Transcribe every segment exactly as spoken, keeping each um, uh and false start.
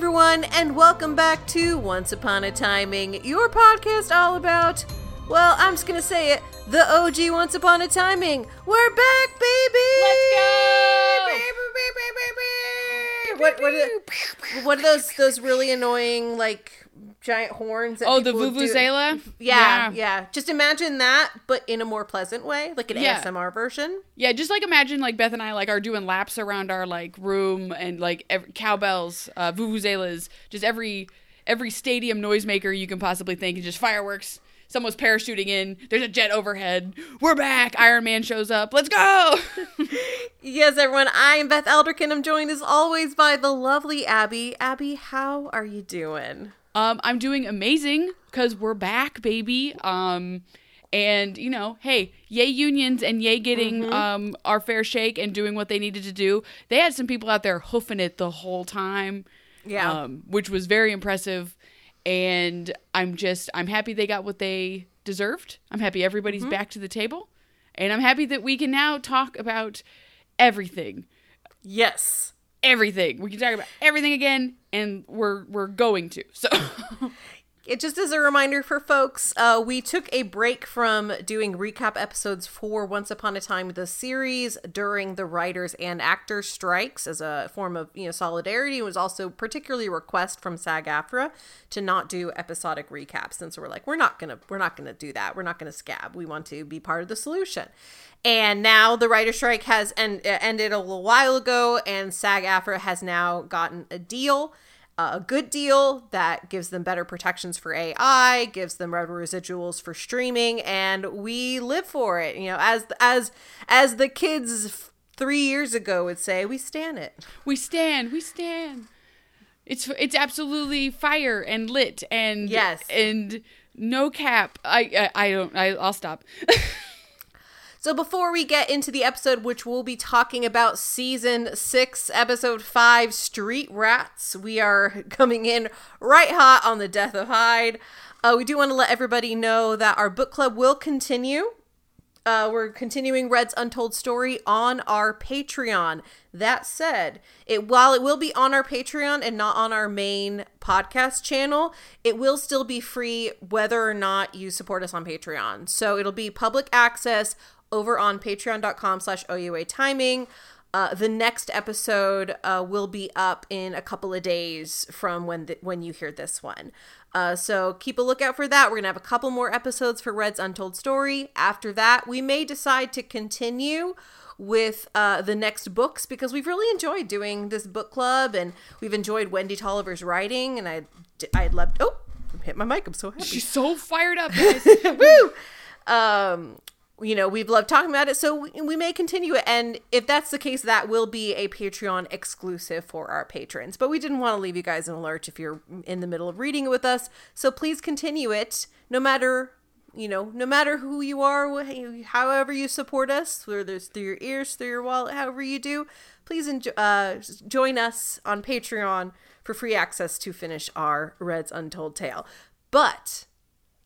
everyone, and welcome back to Once Upon a Timing, your podcast all about, well, I'm just gonna say it, the O G Once Upon a Timing. We're back, baby! Let's go! Baby, baby, baby, baby. What, what, are, what are those those really annoying, like, giant horns? That oh, the vuvuzela? Yeah, yeah, yeah. Just imagine that, but in a more pleasant way, like an yeah. A S M R version. Yeah, just like imagine like Beth and I like are doing laps around our like room and like ev- cowbells, uh, vuvuzelas, just every every stadium noisemaker you can possibly think, and just fireworks. Someone's parachuting in. There's a jet overhead. We're back. Iron Man shows up. Let's go. Yes, everyone. I am Beth Alderkin. I'm joined as always by the lovely Abby. Abby, how are you doing? Um, I'm doing amazing because we're back, baby. Um, and, you know, hey, yay unions and yay getting mm-hmm. um, our fair shake and doing what they needed to do. They had some people out there hoofing it the whole time, yeah, um, which was very impressive. And I'm just, I'm happy they got what they deserved. I'm happy everybody's mm-hmm. back to the table. And I'm happy that we can now talk about everything. Yes. Everything. We can talk about everything again, and we're we're going to. So it just as a reminder for folks, uh, we took a break from doing recap episodes for Once Upon a Time, the series, during the writers and actors strikes as a form of, you know, solidarity. It was also particularly a request from SAG-AFTRA to not do episodic recaps. And so we're like, we're not gonna we're not gonna do that. We're not gonna scab. We want to be part of the solution. And now the writer strike has en- ended a little while ago, and SAG-AFTRA has now gotten a deal, uh, a good deal that gives them better protections for A I, gives them residuals for streaming, and we live for it. You know, as as as the kids three years ago would say, we stan it. We stan, we stan. It's it's absolutely fire and lit and yes. and no cap. I I, I don't. I, I'll stop. So before we get into the episode, which we'll be talking about season six, episode five, Street Rats, we are coming in right hot on the death of Hyde. Uh, we do want to let everybody know that our book club will continue. Uh, we're continuing Red's Untold Story on our Patreon. That said, it while it will be on our Patreon and not on our main podcast channel, it will still be free whether or not you support us on Patreon. So it'll be public access over on patreon.com slash OUA timing. Uh, the next episode uh, will be up in a couple of days from when the, when you hear this one. Uh, so keep a lookout for that. We're going to have a couple more episodes for Red's Untold Story. After that, we may decide to continue with uh, the next books because we've really enjoyed doing this book club and we've enjoyed Wendy Tolliver's writing. And I, I loved, oh, I hit my mic. I'm so happy. She's so fired up. Woo! Um... You know, we've loved talking about it, so we, we may continue it. And if that's the case, that will be a Patreon exclusive for our patrons. But we didn't want to leave you guys in a lurch if you're in the middle of reading it with us. So please continue it, no matter, you know, no matter who you are, however you support us, whether it's through your ears, through your wallet, however you do, please enjoy, uh, join us on Patreon for free access to finish our Red's Untold Tale. But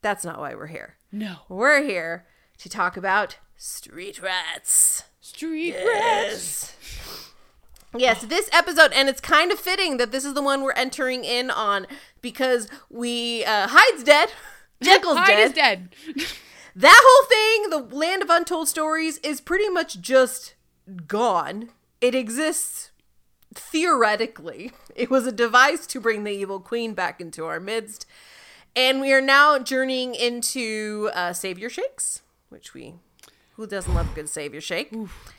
that's not why we're here. No. We're here to talk about Street Rats. Street yes. Rats. Yes, this episode, and it's kind of fitting that this is the one we're entering in on because we, uh, Hyde's dead. Jekyll's Hyde dead. Is dead. That whole thing, the land of untold stories, is pretty much just gone. It exists theoretically. It was a device to bring the Evil Queen back into our midst. And we are now journeying into uh, Savior Shakes. Which we, who doesn't love a good savior shake? Oof.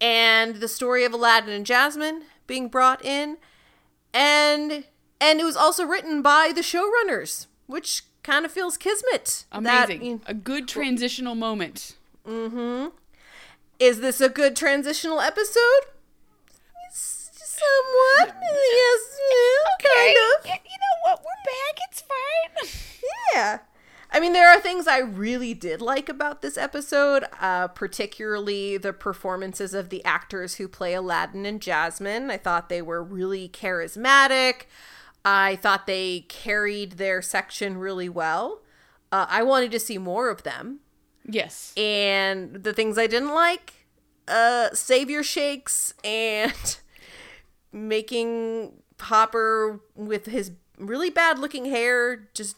And the story of Aladdin and Jasmine being brought in. And and it was also written by the showrunners, which kind of feels kismet. Amazing. That, you know, a good transitional well, moment. Mm-hmm. Is this a good transitional episode? Somewhat. Yes. Okay. Kind of. You know what? We're back. It's fine. Yeah. I mean, there are things I really did like about this episode, uh, particularly the performances of the actors who play Aladdin and Jasmine. I thought they were really charismatic. I thought they carried their section really well. Uh, I wanted to see more of them. Yes. And the things I didn't like, uh, Savior Shakes and making Hopper with his really bad looking hair just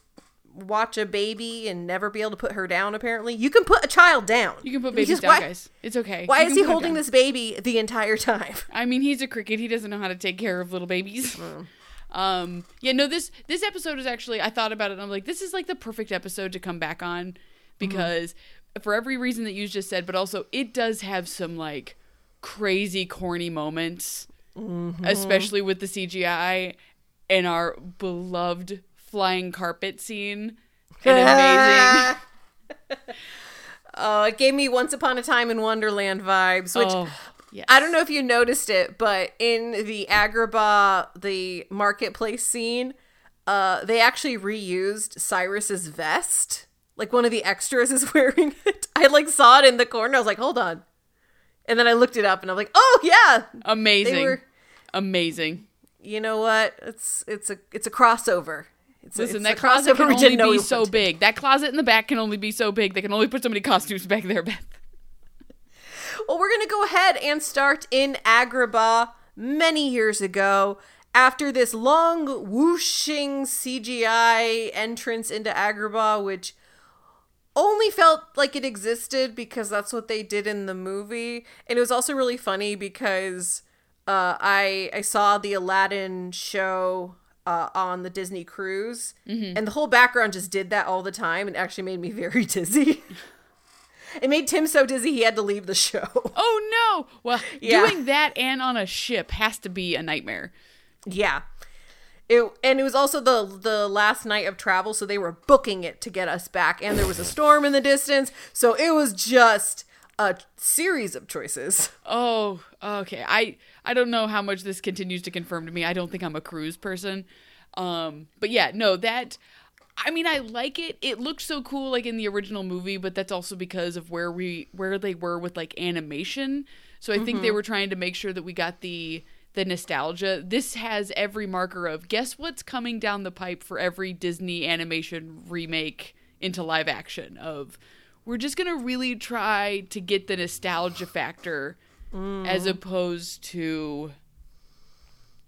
watch a baby and never be able to put her down. Apparently you can put a child down. You can put babies down, why, guys. It's okay. Why is he holding this baby the entire time? I mean, he's a cricket. He doesn't know how to take care of little babies. Mm. Um, yeah, no, this, this episode is actually, I thought about it and I'm like, this is like the perfect episode to come back on because mm-hmm. for every reason that you just said, but also it does have some like crazy corny moments, mm-hmm. especially with the C G I and our beloved flying carpet scene. And amazing. Oh, it gave me Once Upon a Time in Wonderland vibes, which oh, yes. I don't know if you noticed it, but in the Agrabah, the marketplace scene, uh, they actually reused Cyrus's vest. Like one of the extras is wearing it. I like saw it in the corner. I was like, hold on. And then I looked it up and I'm like, oh yeah. Amazing. They were, amazing. You know what? It's, it's a, it's a crossover. It's Listen, a, it's that closet can only be so big. That closet in the back can only be so big. They can only put so many costumes back there, Beth. Well, we're going to go ahead and start in Agrabah many years ago. After this long whooshing C G I entrance into Agrabah, which only felt like it existed because that's what they did in the movie. And it was also really funny because uh, I, I saw the Aladdin show Uh, on the Disney cruise, mm-hmm. and the whole background just did that all the time, and actually made me very dizzy. It made Tim so dizzy he had to leave the show. Oh no! Well, yeah. Doing that and on a ship has to be a nightmare. Yeah, it and it was also the the last night of travel, so they were booking it to get us back, and there was a storm in the distance, so it was just a series of choices. Oh, okay. I I don't know how much this continues to confirm to me. I don't think I'm a cruise person. Um, but yeah, no, that, I mean, I like it. It looked so cool, like in the original movie, but that's also because of where we, where they were with like animation. So I mm-hmm. think they were trying to make sure that we got the, the nostalgia. This has every marker of guess what's coming down the pipe for every Disney animation remake into live action of, we're just going to really try to get the nostalgia factor mm. as opposed to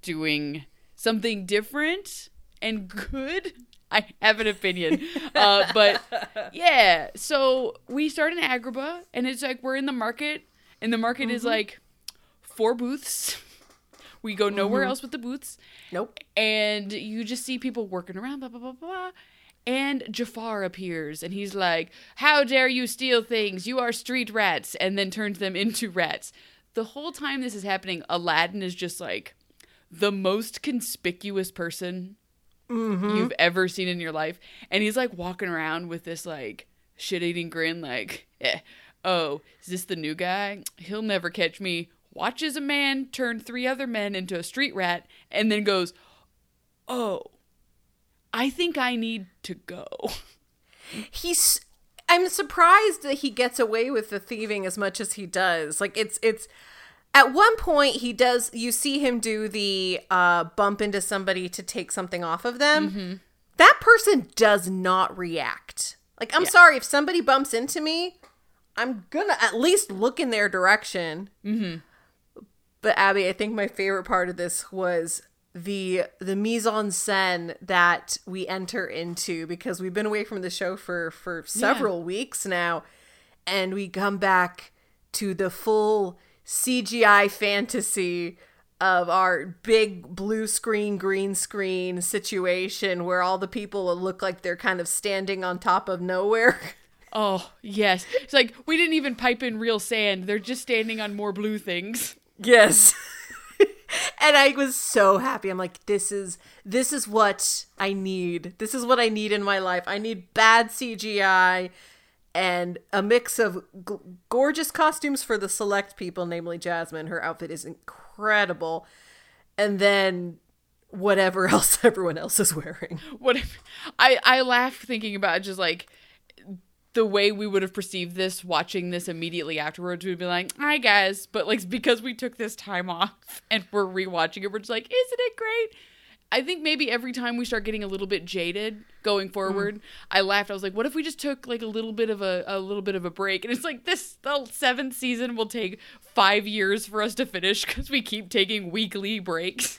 doing something different and good. I have an opinion. uh, but yeah, so we start in Agrabah and it's like we're in the market and the market mm-hmm. is like four booths. We go nowhere mm-hmm. else with the booths. Nope. And you just see people working around, blah, blah, blah, blah. And Jafar appears, and he's like, how dare you steal things? You are street rats, and then turns them into rats. The whole time this is happening, Aladdin is just like the most conspicuous person mm-hmm. you've ever seen in your life. And he's like walking around with this like shit-eating grin like, eh, oh, is this the new guy? He'll never catch me. Watches a man turn three other men into a street rat, and then goes, oh. I think I need to go. He's, I'm surprised that he gets away with the thieving as much as he does. Like it's, it's at one point he does, you see him do the uh, bump into somebody to take something off of them. Mm-hmm. That person does not react. Like, I'm yeah. sorry, if somebody bumps into me, I'm gonna at least look in their direction. Mm-hmm. But Abby, I think my favorite part of this was the the mise-en-scène that we enter into, because we've been away from the show for for several yeah. weeks now, and we come back to the full C G I fantasy of our big blue screen, green screen situation where all the people look like they're kind of standing on top of nowhere. Oh, yes. It's like, we didn't even pipe in real sand. They're just standing on more blue things. Yes. And I was so happy. I'm like, this is this is what I need. This is what I need in my life. I need bad C G I and a mix of g- gorgeous costumes for the select people, namely Jasmine. Her outfit is incredible. And then whatever else everyone else is wearing. What if, I, I laughed thinking about just like the way we would have perceived this, watching this immediately afterwards, we'd be like, hi guys. But like, because we took this time off and we're rewatching it, we're just like, isn't it great? I think maybe every time we start getting a little bit jaded going forward, mm. I laughed. I was like, what if we just took like a little bit of a, a little bit of a break? And it's like this, the seventh season will take five years for us to finish because we keep taking weekly breaks.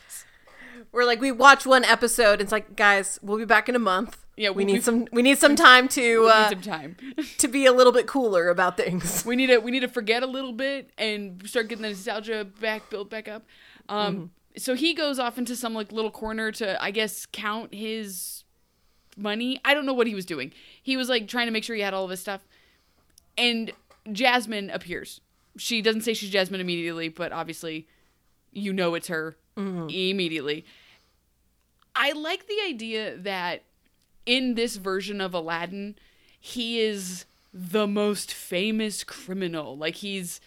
We're like, we watch one episode. And it's like, guys, we'll be back in a month. Yeah, we, we need some. We need some time to. Uh, we need some time to be a little bit cooler about things. We need to. We need to forget a little bit and start getting the nostalgia back built back up. Um, mm-hmm. So he goes off into some like little corner to, I guess, count his money. I don't know what he was doing. He was like trying to make sure he had all of his stuff. And Jasmine appears. She doesn't say she's Jasmine immediately, but obviously, you know it's her mm-hmm. immediately. I like the idea that in this version of Aladdin, he is the most famous criminal. Like, he's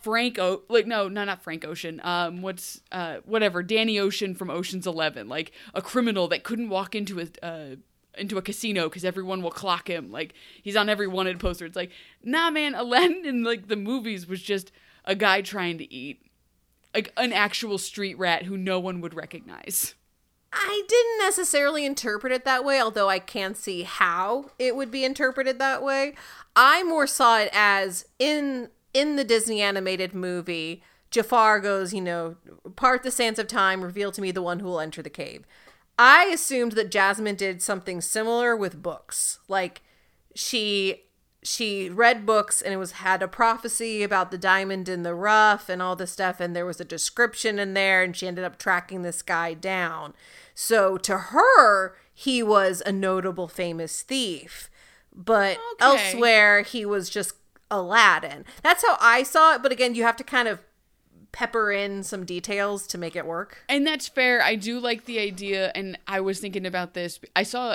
Frank O... Like, no, no, not Frank Ocean. Um, what's... Uh, whatever. Danny Ocean from Ocean's Eleven. Like, a criminal that couldn't walk into a... Uh, into a casino because everyone will clock him. Like, he's on every wanted poster. It's like, nah, man, Aladdin in, like, the movies was just a guy trying to eat. Like, an actual street rat who no one would recognize. I didn't necessarily interpret it that way, although I can see how it would be interpreted that way. I more saw it as in in the Disney animated movie, Jafar goes, you know, part the sands of time, reveal to me the one who will enter the cave. I assumed that Jasmine did something similar with books. Like, she she read books and it was had a prophecy about the diamond in the rough and all this stuff, and there was a description in there, and she ended up tracking this guy down. So to her, he was a notable famous thief, but okay. elsewhere he was just Aladdin. That's how I saw it. But again, you have to kind of pepper in some details to make it work. And that's fair. I do like the idea. And I was thinking about this. I saw,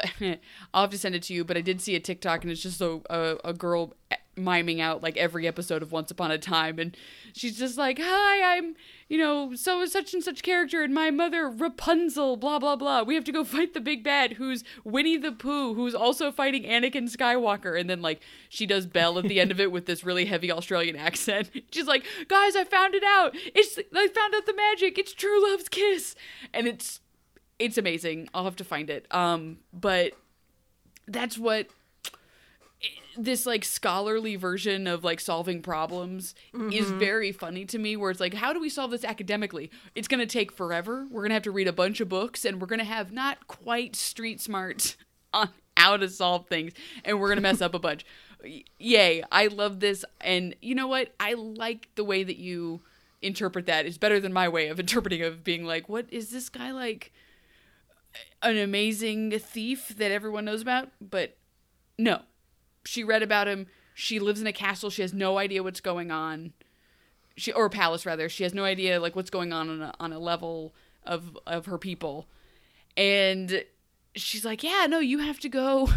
I'll have to send it to you, but I did see a TikTok, and it's just a, a, a girl miming out like every episode of Once Upon a Time, and she's just like, hi, I'm, you know, so such and such character, and my mother Rapunzel, blah blah blah, we have to go fight the big bad who's Winnie the Pooh, who's also fighting Anakin Skywalker. And then like she does Belle at the end of it with this really heavy Australian accent. She's like, guys, I found it out, it's I found out the magic, it's true love's kiss. And it's it's amazing. I'll have to find it. Um but that's what this like scholarly version of like solving problems mm-hmm. is very funny to me, where it's like, how do we solve this academically? It's going to take forever. We're going to have to read a bunch of books, and we're going to have not quite street smart on how to solve things. And we're going to mess up a bunch. Yay. I love this. And you know what? I like the way that you interpret that. It's better than my way of interpreting, of being like, what is this guy like? An amazing thief that everyone knows about? But no. She read about him. She lives in a castle. She has no idea what's going on. She or a palace rather. She has no idea like what's going on on a, on a level of of her people. And she's like, "Yeah, no, you have to go.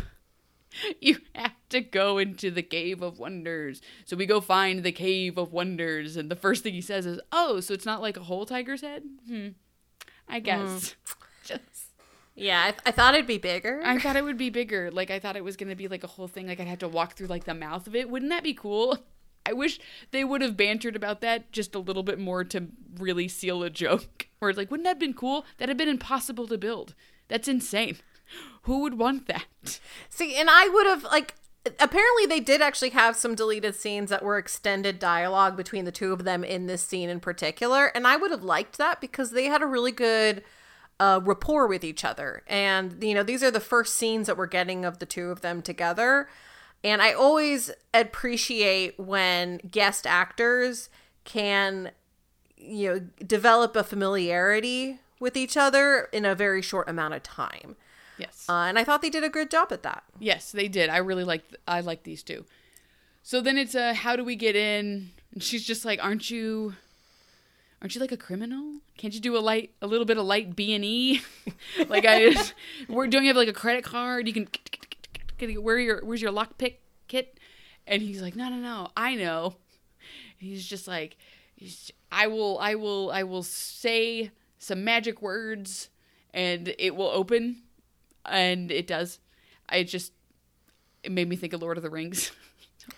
You have to go into the Cave of Wonders." So we go find the Cave of Wonders, and the first thing he says is, "Oh, so it's not like a whole tiger's head?" Hmm. I guess. Mm. Just Yeah, I, th- I thought it'd be bigger. I thought it would be bigger. Like, I thought it was going to be, like, a whole thing. Like, I'd have to walk through, like, the mouth of it. Wouldn't that be cool? I wish they would have bantered about that just a little bit more to really seal a joke. Where it's like, wouldn't that have been cool? That had been impossible to build. That's insane. Who would want that? See, and I would have, like, apparently they did actually have some deleted scenes that were extended dialogue between the two of them in this scene in particular. And I would have liked that because they had a really good... Uh, rapport with each other. And, you know, these are the first scenes that we're getting of the two of them together. And I always appreciate when guest actors can, you know, develop a familiarity with each other in a very short amount of time. Yes. Uh, and I thought they did a good job at that. Yes, they did. I really like, th- I like these two. So then it's a, how do we get in? And she's just like, aren't you... Aren't you like a criminal? Can't you do a light, a little bit of light B and E? Like I, just, we're doing have like a credit card. You can, where your, where's your lockpick kit? And he's like, no, no, no, I know. And he's just like, he's, I will, I will, I will say some magic words, and it will open, and it does. I just, it made me think of Lord of the Rings.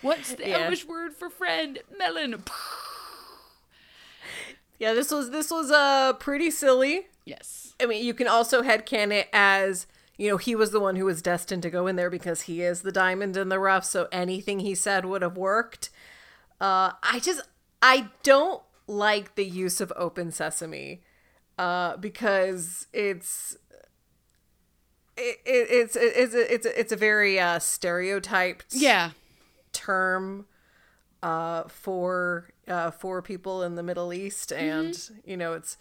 What's the yeah. Elvish word for friend? Melon. Yeah, this was this was uh, pretty silly. Yes. I mean, you can also headcan it as, you know, he was the one who was destined to go in there because he is the diamond in the rough, so anything he said would have worked. Uh, I just, I don't like the use of open sesame. uh, because it's it, it, it's it, it's a, it's a, it's a very uh, stereotyped yeah. term uh, for uh, for people in the Middle East, and mm-hmm. you know it's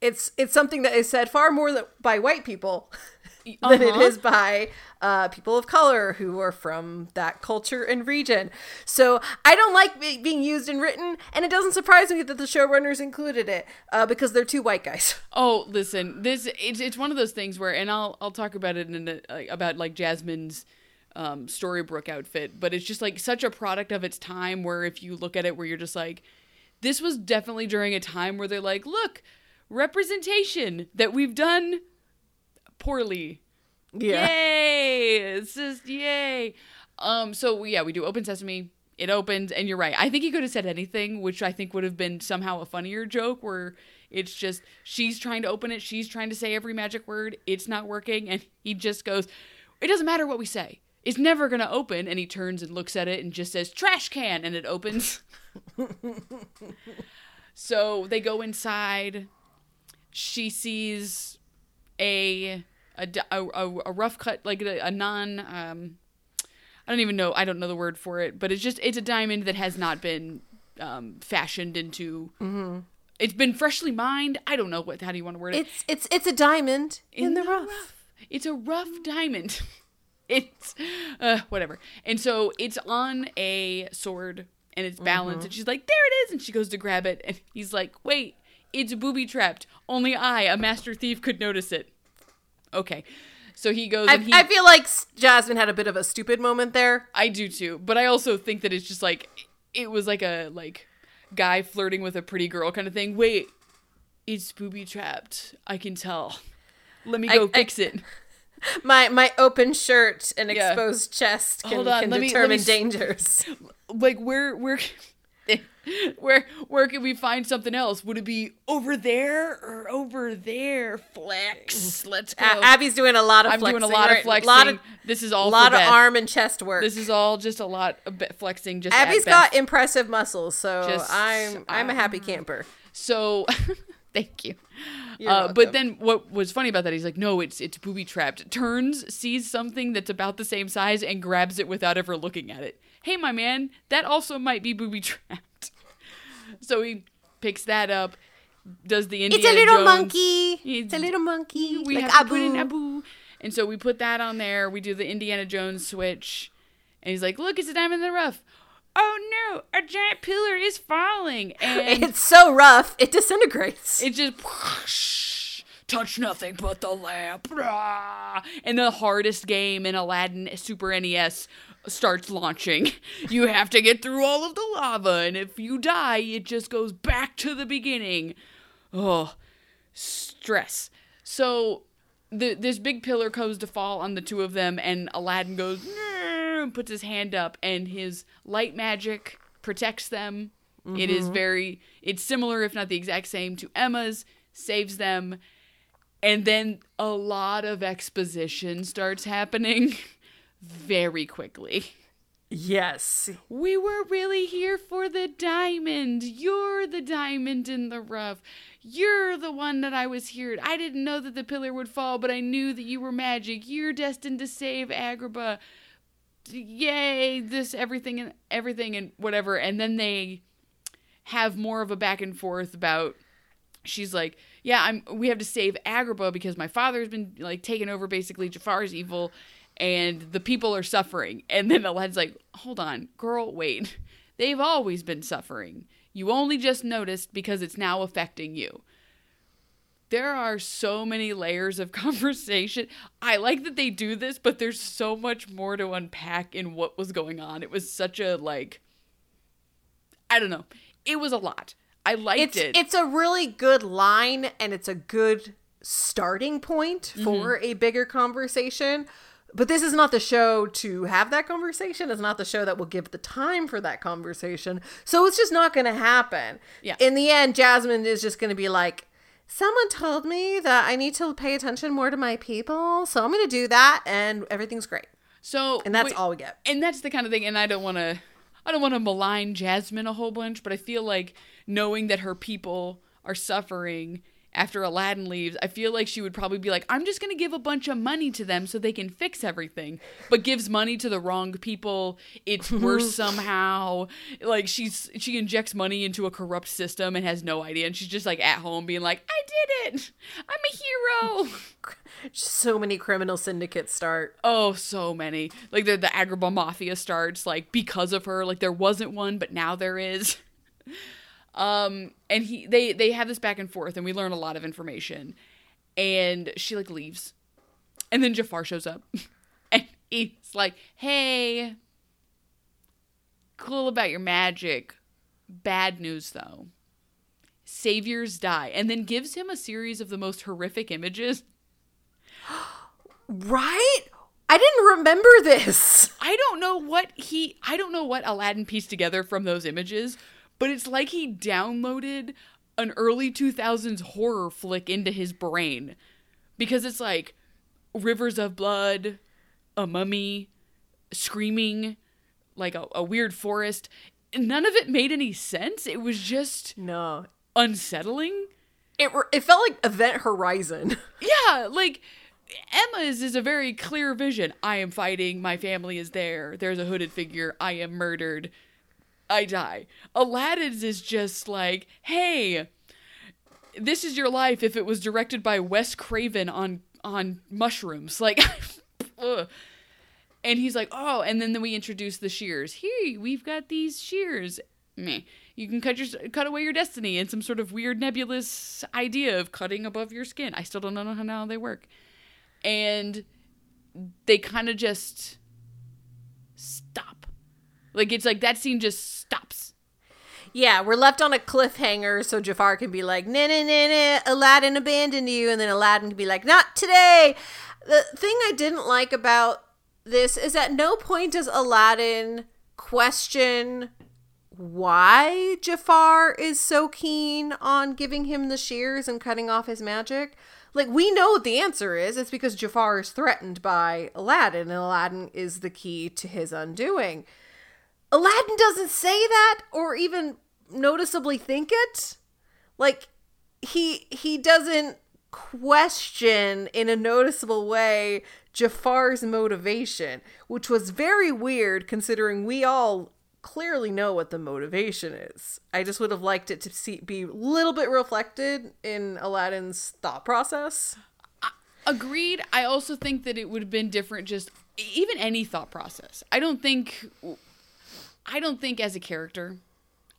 it's it's something that is said far more th- by white people than uh-huh. it is by uh, people of color who are from that culture and region. So I don't like be- being used and written, and it doesn't surprise me that the showrunners included it uh, because they're two white guys. Oh, listen, this it's, it's one of those things where, and I'll I'll talk about it in a, uh, about like Jasmine's um, Storybrooke outfit, but it's just like such a product of its time. Where if you look at it, where you're just like, this was definitely during a time where they're like, look, representation that we've done poorly. Yeah. Yay! It's just yay. Um. So yeah, we do Open Sesame. It opens, and you're right. I think he could have said anything, which I think would have been somehow a funnier joke, where it's just she's trying to open it, she's trying to say every magic word, it's not working, and he just goes, "It doesn't matter what we say. It's never gonna open." And he turns and looks at it and just says, "Trash can," and it opens. So they go inside. She sees a a, a, a rough cut, like a, a non, um, I don't even know, I don't know the word for it, but it's just, it's a diamond that has not been um, fashioned into, mm-hmm. it's been freshly mined. I don't know what, how do you want to word it? It's it's it's a diamond in, in the, the rough. rough. It's a rough diamond. It's, uh, whatever. And so it's on a sword and it's balanced mm-hmm. and she's like, there it is. And she goes to grab it and he's like, wait. It's booby-trapped. Only I, a master thief, could notice it. Okay. So he goes I, and he... I feel like Jasmine had a bit of a stupid moment there. I do too. But I also think that it's just like... It was like a like guy flirting with a pretty girl kind of thing. Wait. It's booby-trapped. I can tell. Let me go I, fix I, it. My my open shirt and yeah. exposed chest can, Hold on, can let determine me, let me, dangers. Like, where... where... Where where can we find something else? Would it be over there or over there? Flex. Let's go. A- Abby's doing a lot of I'm flexing. I'm doing a lot right? of flexing. Lot of, this is all a lot of arm and chest work. This is all just a lot of flexing. Just Abby's got impressive muscles, so just, I'm I'm um, a happy camper. So, thank you. Uh, but then what was funny about that? He's like, no, it's it's booby trapped. Turns, sees something that's about the same size, and grabs it without ever looking at it. Hey, my man, that also might be booby trapped. So he picks that up, does the Indiana Jones. It's a little Jones. monkey. It's, it's a little monkey. We like have Abu. To put in Abu. And so we put that on there. We do the Indiana Jones switch. And he's like, look, it's a diamond in the rough. Oh, no, a giant pillar is falling. And it's so rough, it disintegrates. It just... Whoosh, touch nothing but the lamp. Rah! And the hardest game in Aladdin Super N E S starts launching. You have to get through all of the lava, and if you die, it just goes back to the beginning. Oh, stress. So the, this big pillar comes to fall on the two of them, and Aladdin goes and puts his hand up, and his light magic protects them. Mm-hmm. It is very, it's similar, if not the exact same, to Emma's, saves them, and then a lot of exposition starts happening. Very quickly. Yes. We were really here for the diamond. You're the diamond in the rough. You're the one that I was here. I didn't know that the pillar would fall, but I knew that you were magic. You're destined to save Agrabah. Yay, this everything and everything and whatever. And then they have more of a back and forth about, she's like, yeah, I'm we have to save Agrabah because my father's been like taken over, basically Jafar's evil. And the people are suffering. And then Aladdin's like, hold on, girl, wait. They've always been suffering. You only just noticed because it's now affecting you. There are so many layers of conversation. I like that they do this, but there's so much more to unpack in what was going on. It was such a, like, I don't know. It was a lot. I liked it's, it. It's a really good line, and it's a good starting point for mm-hmm. a bigger conversation. But this is not the show to have that conversation. It's not the show that will give the time for that conversation. So it's just not going to happen. Yeah. In the end, Jasmine is just going to be like, someone told me that I need to pay attention more to my people. So I'm going to do that. And everything's great. So And that's we, all we get. And that's the kind of thing. And I don't want to, I don't want to malign Jasmine a whole bunch. But I feel like knowing that her people are suffering after Aladdin leaves, I feel like she would probably be like, I'm just going to give a bunch of money to them so they can fix everything, but gives money to the wrong people. It's worse somehow. Like, she's she injects money into a corrupt system and has no idea. And she's just, like, at home being like, I did it. I'm a hero. So many criminal syndicates start. Oh, so many. Like, the, the Agrabah Mafia starts, like, because of her. Like, there wasn't one, but now there is. Um, and he, they, they have this back and forth and we learn a lot of information and she like leaves and then Jafar shows up and he's like, hey, cool about your magic. Bad news though. Saviors die. And then gives him a series of the most horrific images. Right? I didn't remember this. I don't know what he, I don't know what Aladdin pieced together from those images. But it's like he downloaded an early two thousands horror flick into his brain. Because it's like rivers of blood, a mummy, screaming, like a, a weird forest. None of it made any sense. It was just no unsettling. It, re- it felt like Event Horizon. Yeah, like Emma's is a very clear vision. I am fighting. My family is there. There's a hooded figure. I am murdered. I die. Aladdin's is just like, hey, this is your life if it was directed by Wes Craven on on mushrooms. Like, ugh. And he's like, oh, and then, then we introduce the shears. Here, we've got these shears. Meh. You can cut your cut away your destiny in some sort of weird nebulous idea of cutting above your skin. I still don't know how they work. And they kind of just stop. Like, it's like that scene just stops. Yeah, we're left on a cliffhanger so Jafar can be like, nah, nah, nah, nah, Aladdin abandoned you. And then Aladdin can be like, not today. The thing I didn't like about this is at no point does Aladdin question why Jafar is so keen on giving him the shears and cutting off his magic. Like, we know what the answer is. It's because Jafar is threatened by Aladdin, and Aladdin is the key to his undoing. Aladdin doesn't say that or even noticeably think it. Like, he he doesn't question in a noticeable way Jafar's motivation, which was very weird considering we all clearly know what the motivation is. I just would have liked it to see, be a little bit reflected in Aladdin's thought process. Agreed. I also think that it would have been different just even any thought process. I don't think... I don't think as a character,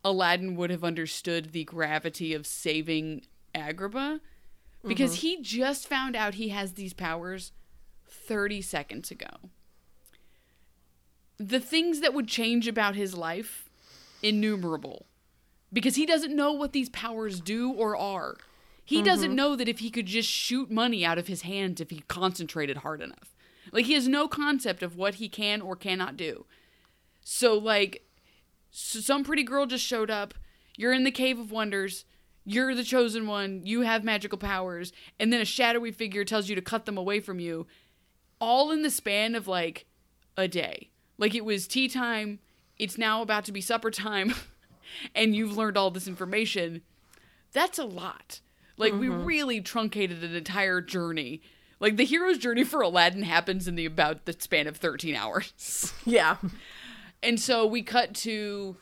Aladdin would have understood the gravity of saving Agrabah because mm-hmm. he just found out he has these powers thirty seconds ago. The things that would change about his life, innumerable, because he doesn't know what these powers do or are. He mm-hmm. doesn't know that if he could just shoot money out of his hands if he concentrated hard enough. Like, he has no concept of what he can or cannot do. So, like, so some pretty girl just showed up. You're in the Cave of Wonders. You're the chosen one. You have magical powers. And then a shadowy figure tells you to cut them away from you. All in the span of, like, a day. Like, it was tea time. It's now about to be supper time. And you've learned all this information. That's a lot. Like, mm-hmm. we really truncated an entire journey. Like, the hero's journey for Aladdin happens in the about the span of thirteen hours. Yeah. And so we cut to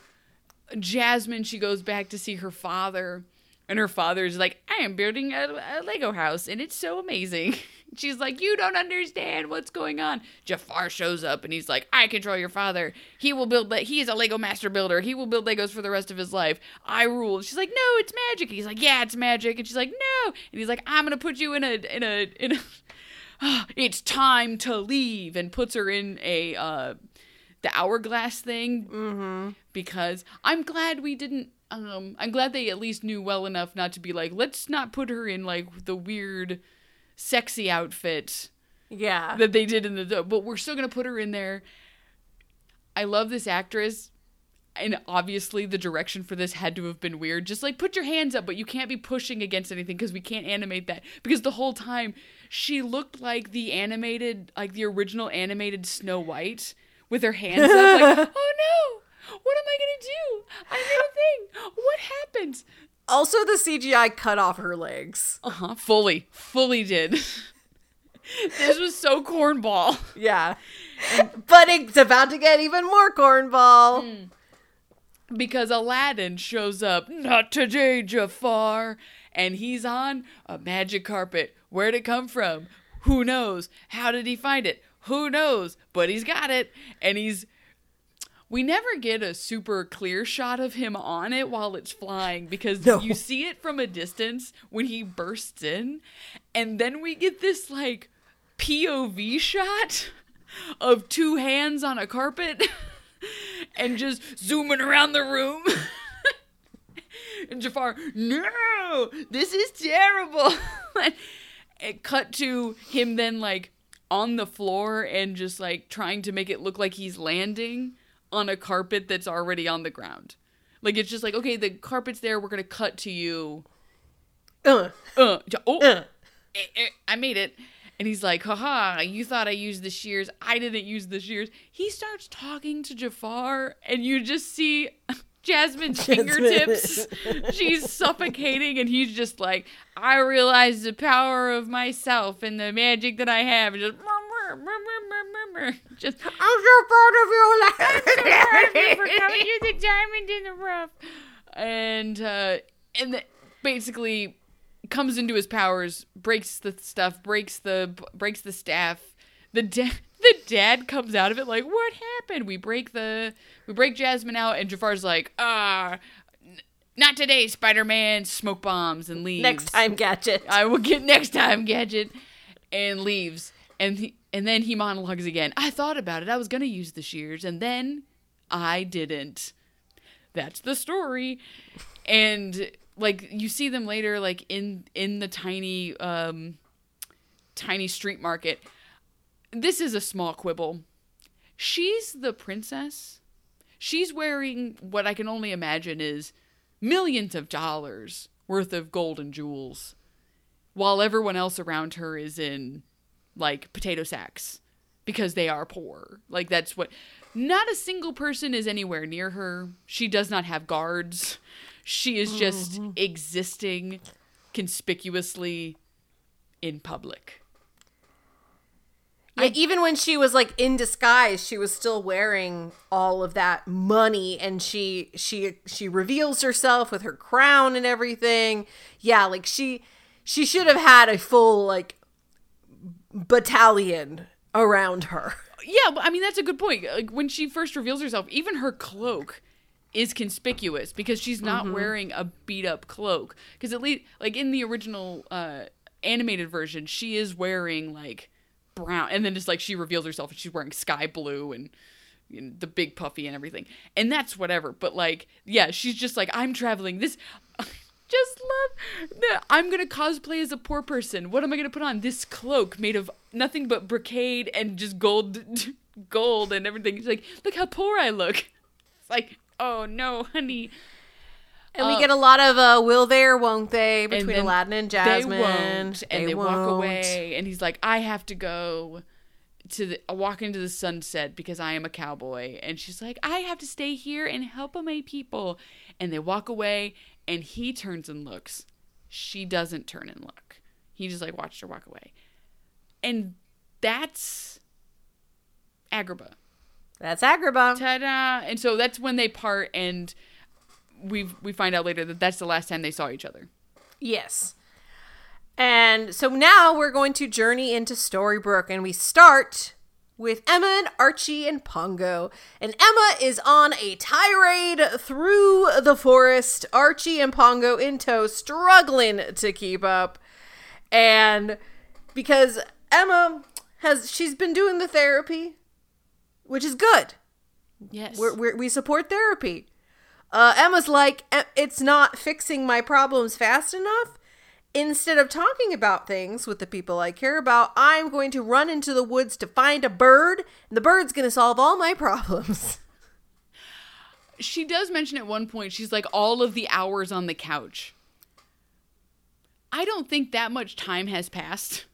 Jasmine. She goes back to see her father. And her father's like, I am building a, a Lego house. And it's so amazing. She's like, you don't understand what's going on. Jafar shows up and he's like, I control your father. He will build, le- he is a Lego master builder. He will build Legos for the rest of his life. I rule. She's like, no, it's magic. He's like, yeah, it's magic. And she's like, no. And he's like, I'm going to put you in a, in a, in a, oh, it's time to leave. And puts her in a, uh, the hourglass thing, mm-hmm. because I'm glad we didn't, um, I'm glad they at least knew well enough not to be like, let's not put her in, like, the weird, sexy outfit yeah, that they did in the, but we're still going to put her in there. I love this actress, and obviously the direction for this had to have been weird. Just, like, put your hands up, but you can't be pushing against anything because we can't animate that. Because the whole time, she looked like the animated, like, the original animated Snow White, with her hands up, like, oh no, what am I going to do? I made a thing. What happens? Also, the C G I cut off her legs. Uh-huh. Fully. Fully did. This was so cornball. Yeah. And, but it's about to get even more cornball. Mm. Because Aladdin shows up, not today, Jafar. And he's on a magic carpet. Where'd it come from? Who knows? How did he find it? Who knows? But he's got it. And he's... We never get a super clear shot of him on it while it's flying because no. you see it from a distance when he bursts in. And then we get this, like, P O V shot of two hands on a carpet and just zooming around the room. And Jafar, no, this is terrible. It cut to him then, like, on the floor and just, like, trying to make it look like he's landing on a carpet that's already on the ground. Like, it's just like, okay, the carpet's there. We're going to cut to you. Uh. Uh. Oh. Uh. Eh, eh, I made it. And he's like, haha, you thought I used the shears. I didn't use the shears. He starts talking to Jafar, and you just see Jasmine's fingertips. She's suffocating, and he's just like, I realize the power of myself and the magic that I have. And just... Just, I'm so proud of you. I'm so proud of you for calling you the diamond in the rough. And uh, and the, basically comes into his powers, breaks the stuff, breaks the breaks the staff. The da- the dad comes out of it like, what happened? We break the we break Jasmine out, and Jafar's like, ah, n- not today, Spider-Man. Smoke bombs and leaves. Next time, Gadget. I will get next time, Gadget, and leaves. And he, and then he monologues again. I thought about it. I was going to use the shears. And then I didn't. That's the story. And, like, you see them later, like, in in the tiny, um, tiny street market. This is a small quibble. She's the princess. She's wearing what I can only imagine is millions of dollars worth of gold and jewels. While everyone else around her is in... like potato sacks because they are poor. Like that's what, not a single person is anywhere near her. She does not have guards. She is just mm-hmm. existing conspicuously in public. Yeah, I, even when she was like in disguise, she was still wearing all of that money, and she, she, she reveals herself with her crown and everything. Yeah. Like she, she should have had a full, like, battalion around her. Yeah, I mean, that's a good point. Like, when she first reveals herself, even her cloak is conspicuous because she's not mm-hmm. wearing a beat-up cloak. Because at least, like, in the original uh, animated version, she is wearing, like, brown. And then it's like she reveals herself and she's wearing sky blue and, you know, the big puffy and everything. And that's whatever. But, like, yeah, she's just like, I'm traveling this... Just love that I'm going to cosplay as a poor person. What am I going to put on? This cloak made of nothing but brocade and just gold gold and everything. It's like, look how poor I look. It's like, oh, no, honey. And uh, we get a lot of uh, will they or won't they between Aladdin and Jasmine. They won't, and they, they won't. walk away. And he's like, I have to go to the, walk into the sunset because I am a cowboy. And she's like, I have to stay here and help my people. And they walk away. And he turns and looks. She doesn't turn and look. He just, like, watched her walk away. And that's Agrabah. That's Agrabah. Ta-da! And so that's when they part, and we we find out later that that's the last time they saw each other. Yes. And so now we're going to journey into Storybrooke, and we start with Emma and Archie and Pongo. And Emma is on a tirade through the forest. Archie and Pongo in tow, struggling to keep up. And because Emma has, she's been doing the therapy, which is good. Yes. We're, we're, we support therapy. Uh, Emma's like, it's not fixing my problems fast enough. Instead of talking about things with the people I care about, I'm going to run into the woods to find a bird, and the bird's going to solve all my problems. She does mention at one point, she's like, all of the hours on the couch. I don't think that much time has passed.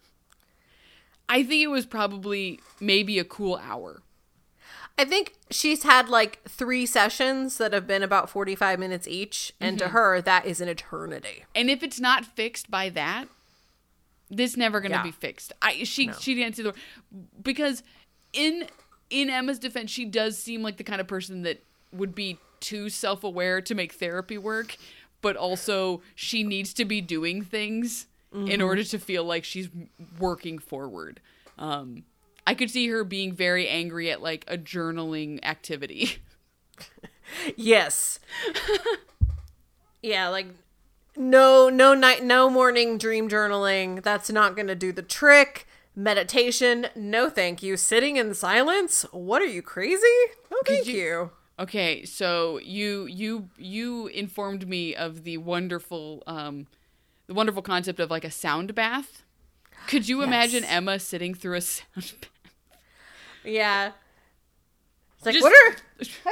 I think it was probably maybe a cool hour. I think she's had like three sessions that have been about forty-five minutes each. And mm-hmm. to her, that is an eternity. And if it's not fixed by that, this is never going to yeah. be fixed. I She no. she didn't see the word. Because in, in Emma's defense, she does seem like the kind of person that would be too self-aware to make therapy work. But also she needs to be doing things mm-hmm. in order to feel like she's working forward. Um, I could see her being very angry at like a journaling activity. Yes. Yeah, like no, no night, no morning dream journaling. That's not going to do the trick. Meditation, no thank you. Sitting in silence, what are you, crazy? No thank you, you. Okay, so you you you informed me of the wonderful um, the wonderful concept of like a sound bath. Could you yes. imagine Emma sitting through a sound bath? Yeah. It's like, just, what are... Uh,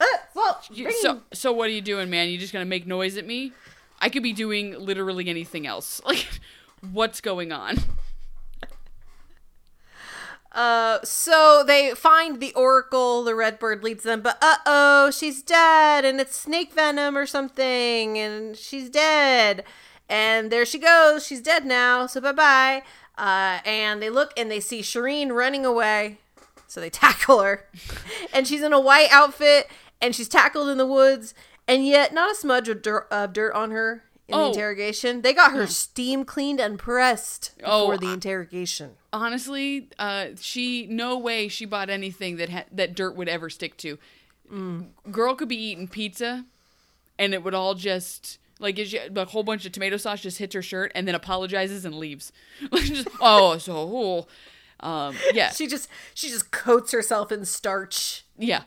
uh, well, so, so what are you doing, man? You just going to make noise at me? I could be doing literally anything else. Like, what's going on? Uh, so they find the Oracle, the Red Bird leads them, but uh-oh, she's dead, and it's snake venom or something, and she's dead. And there she goes. She's dead now. So bye-bye. Uh, and they look and they see Shireen running away. So they tackle her. And she's in a white outfit. And she's tackled in the woods. And yet not a smudge of dirt, of dirt on her in oh. the interrogation. They got her steam cleaned and pressed before oh, the interrogation. Honestly, uh, she no way she bought anything that ha- that dirt would ever stick to. Mm. Girl could be eating pizza. And it would all just... Like, a whole bunch of tomato sauce just hits her shirt and then apologizes and leaves. just, oh, so cool. Um, yeah. She just she just coats herself in starch. Yeah.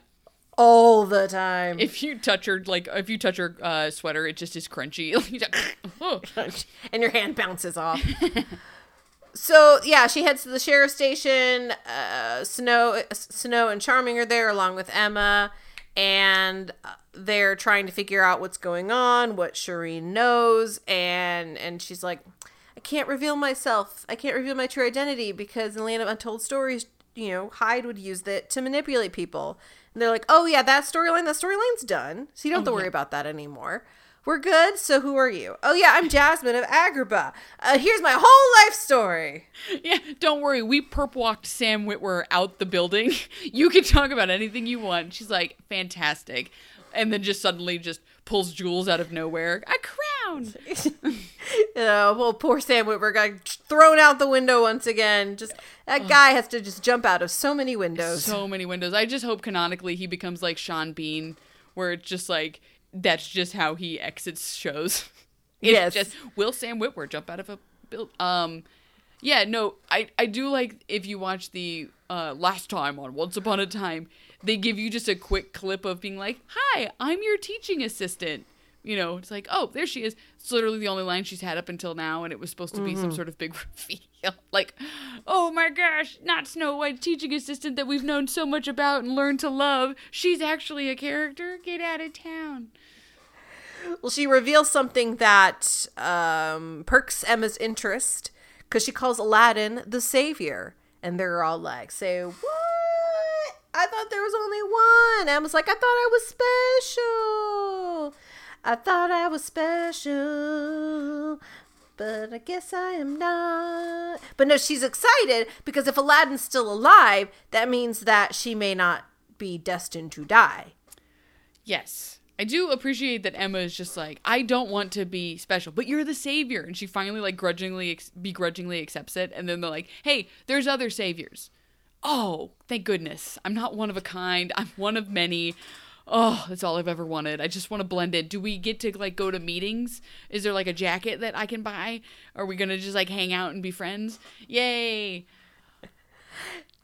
All the time. If you touch her, like, if you touch her uh, sweater, it just is crunchy. And your hand bounces off. So, yeah, she heads to the sheriff's station. Uh, Snow, Snow and Charming are there along with Emma. And they're trying to figure out what's going on, what Shireen knows. And and she's like, I can't reveal myself. I can't reveal my true identity because in the Land of Untold Stories, you know, Hyde would use that to manipulate people. And they're like, oh, yeah, that storyline, that storyline's done. So you don't have to worry about that anymore. We're good. So who are you? Oh, yeah, I'm Jasmine of Agrabah. Uh, here's my whole life story. Yeah, don't worry. We perp-walked Sam Witwer out the building. You can talk about anything you want. She's like, fantastic. And then just suddenly just pulls jewels out of nowhere. A crown. Oh, well, poor Sam Witwer got thrown out the window once again. Just that guy has to just jump out of so many windows. So many windows. I just hope canonically he becomes like Sean Bean, where it's just like... That's just how he exits shows. It's yes. just, will Sam Witwer jump out of a build? Um, yeah, no, I, I do like, if you watch the uh, last time on Once Upon a Time, they give you just a quick clip of being like, hi, I'm your teaching assistant. You know, it's like, oh, there she is. It's literally the only line she's had up until now, and it was supposed to be mm-hmm. some sort of big reveal. Like, oh my gosh, not Snow White's teaching assistant that we've known so much about and learned to love. She's actually a character. Get out of town. Well, she reveals something that um, perks Emma's interest because she calls Aladdin the savior. And they're all like, say, what? I thought there was only one. Emma's like, I thought I was special. I thought I was special, but I guess I am not. But no, she's excited because if Aladdin's still alive, that means that she may not be destined to die. Yes. I do appreciate that Emma is just like, I don't want to be special, but you're the savior. And she finally like grudgingly, begrudgingly accepts it. And then they're like, hey, there's other saviors. Oh, thank goodness. I'm not one of a kind. I'm one of many. Oh, that's all I've ever wanted. I just want to blend in. Do we get to like go to meetings? Is there like a jacket that I can buy? Are we going to just like hang out and be friends? Yay.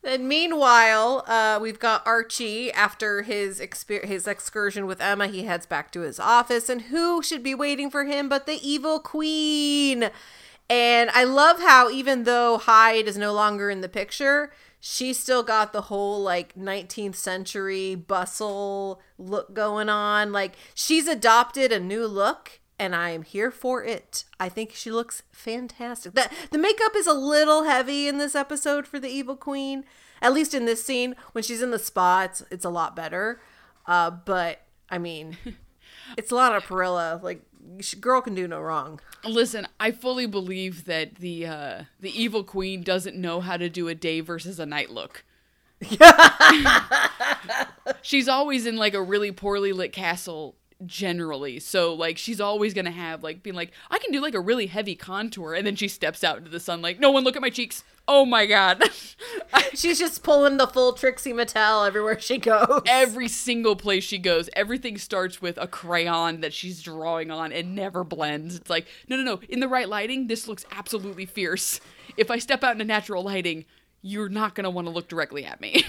And meanwhile, uh, we've got Archie. After his exper- his excursion with Emma, he heads back to his office. And who should be waiting for him but the Evil Queen? And I love how even though Hyde is no longer in the picture, she still got the whole like nineteenth century bustle look going on. Like she's adopted a new look and I am here for it. I think she looks fantastic. The, the makeup is a little heavy in this episode for the Evil Queen, at least in this scene. When she's in the spa, it's, it's a lot better. Uh, but, I mean, it's Lana Parrilla. Like, girl can do no wrong. Listen, I fully believe that the uh, the Evil Queen doesn't know how to do a day versus a night look. She's always in like a really poorly lit castle generally, so like she's always gonna have like being like, I can do like a really heavy contour, and then she steps out into the sun like, no one look at my cheeks, oh my god. She's just pulling the full Trixie Mattel everywhere she goes. Every single place she goes, everything starts with a crayon that she's drawing on and never blends. It's like, no no no in the right lighting this looks absolutely fierce. If I step out into natural lighting, you're not going to want to look directly at me.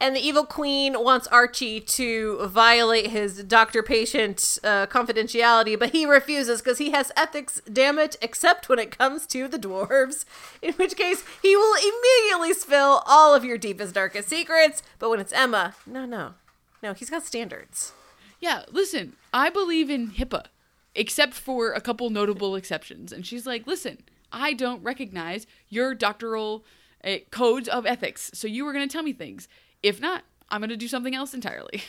And the Evil Queen wants Archie to violate his doctor-patient uh, confidentiality, but he refuses because he has ethics, damn it, except when it comes to the dwarves, in which case he will immediately spill all of your deepest, darkest secrets. But when it's Emma, no, no, no, he's got standards. Yeah, listen, I believe in HIPAA, except for a couple notable exceptions. And she's like, listen, I don't recognize your doctoral uh, codes of ethics, so you were going to tell me things. If not, I'm going to do something else entirely.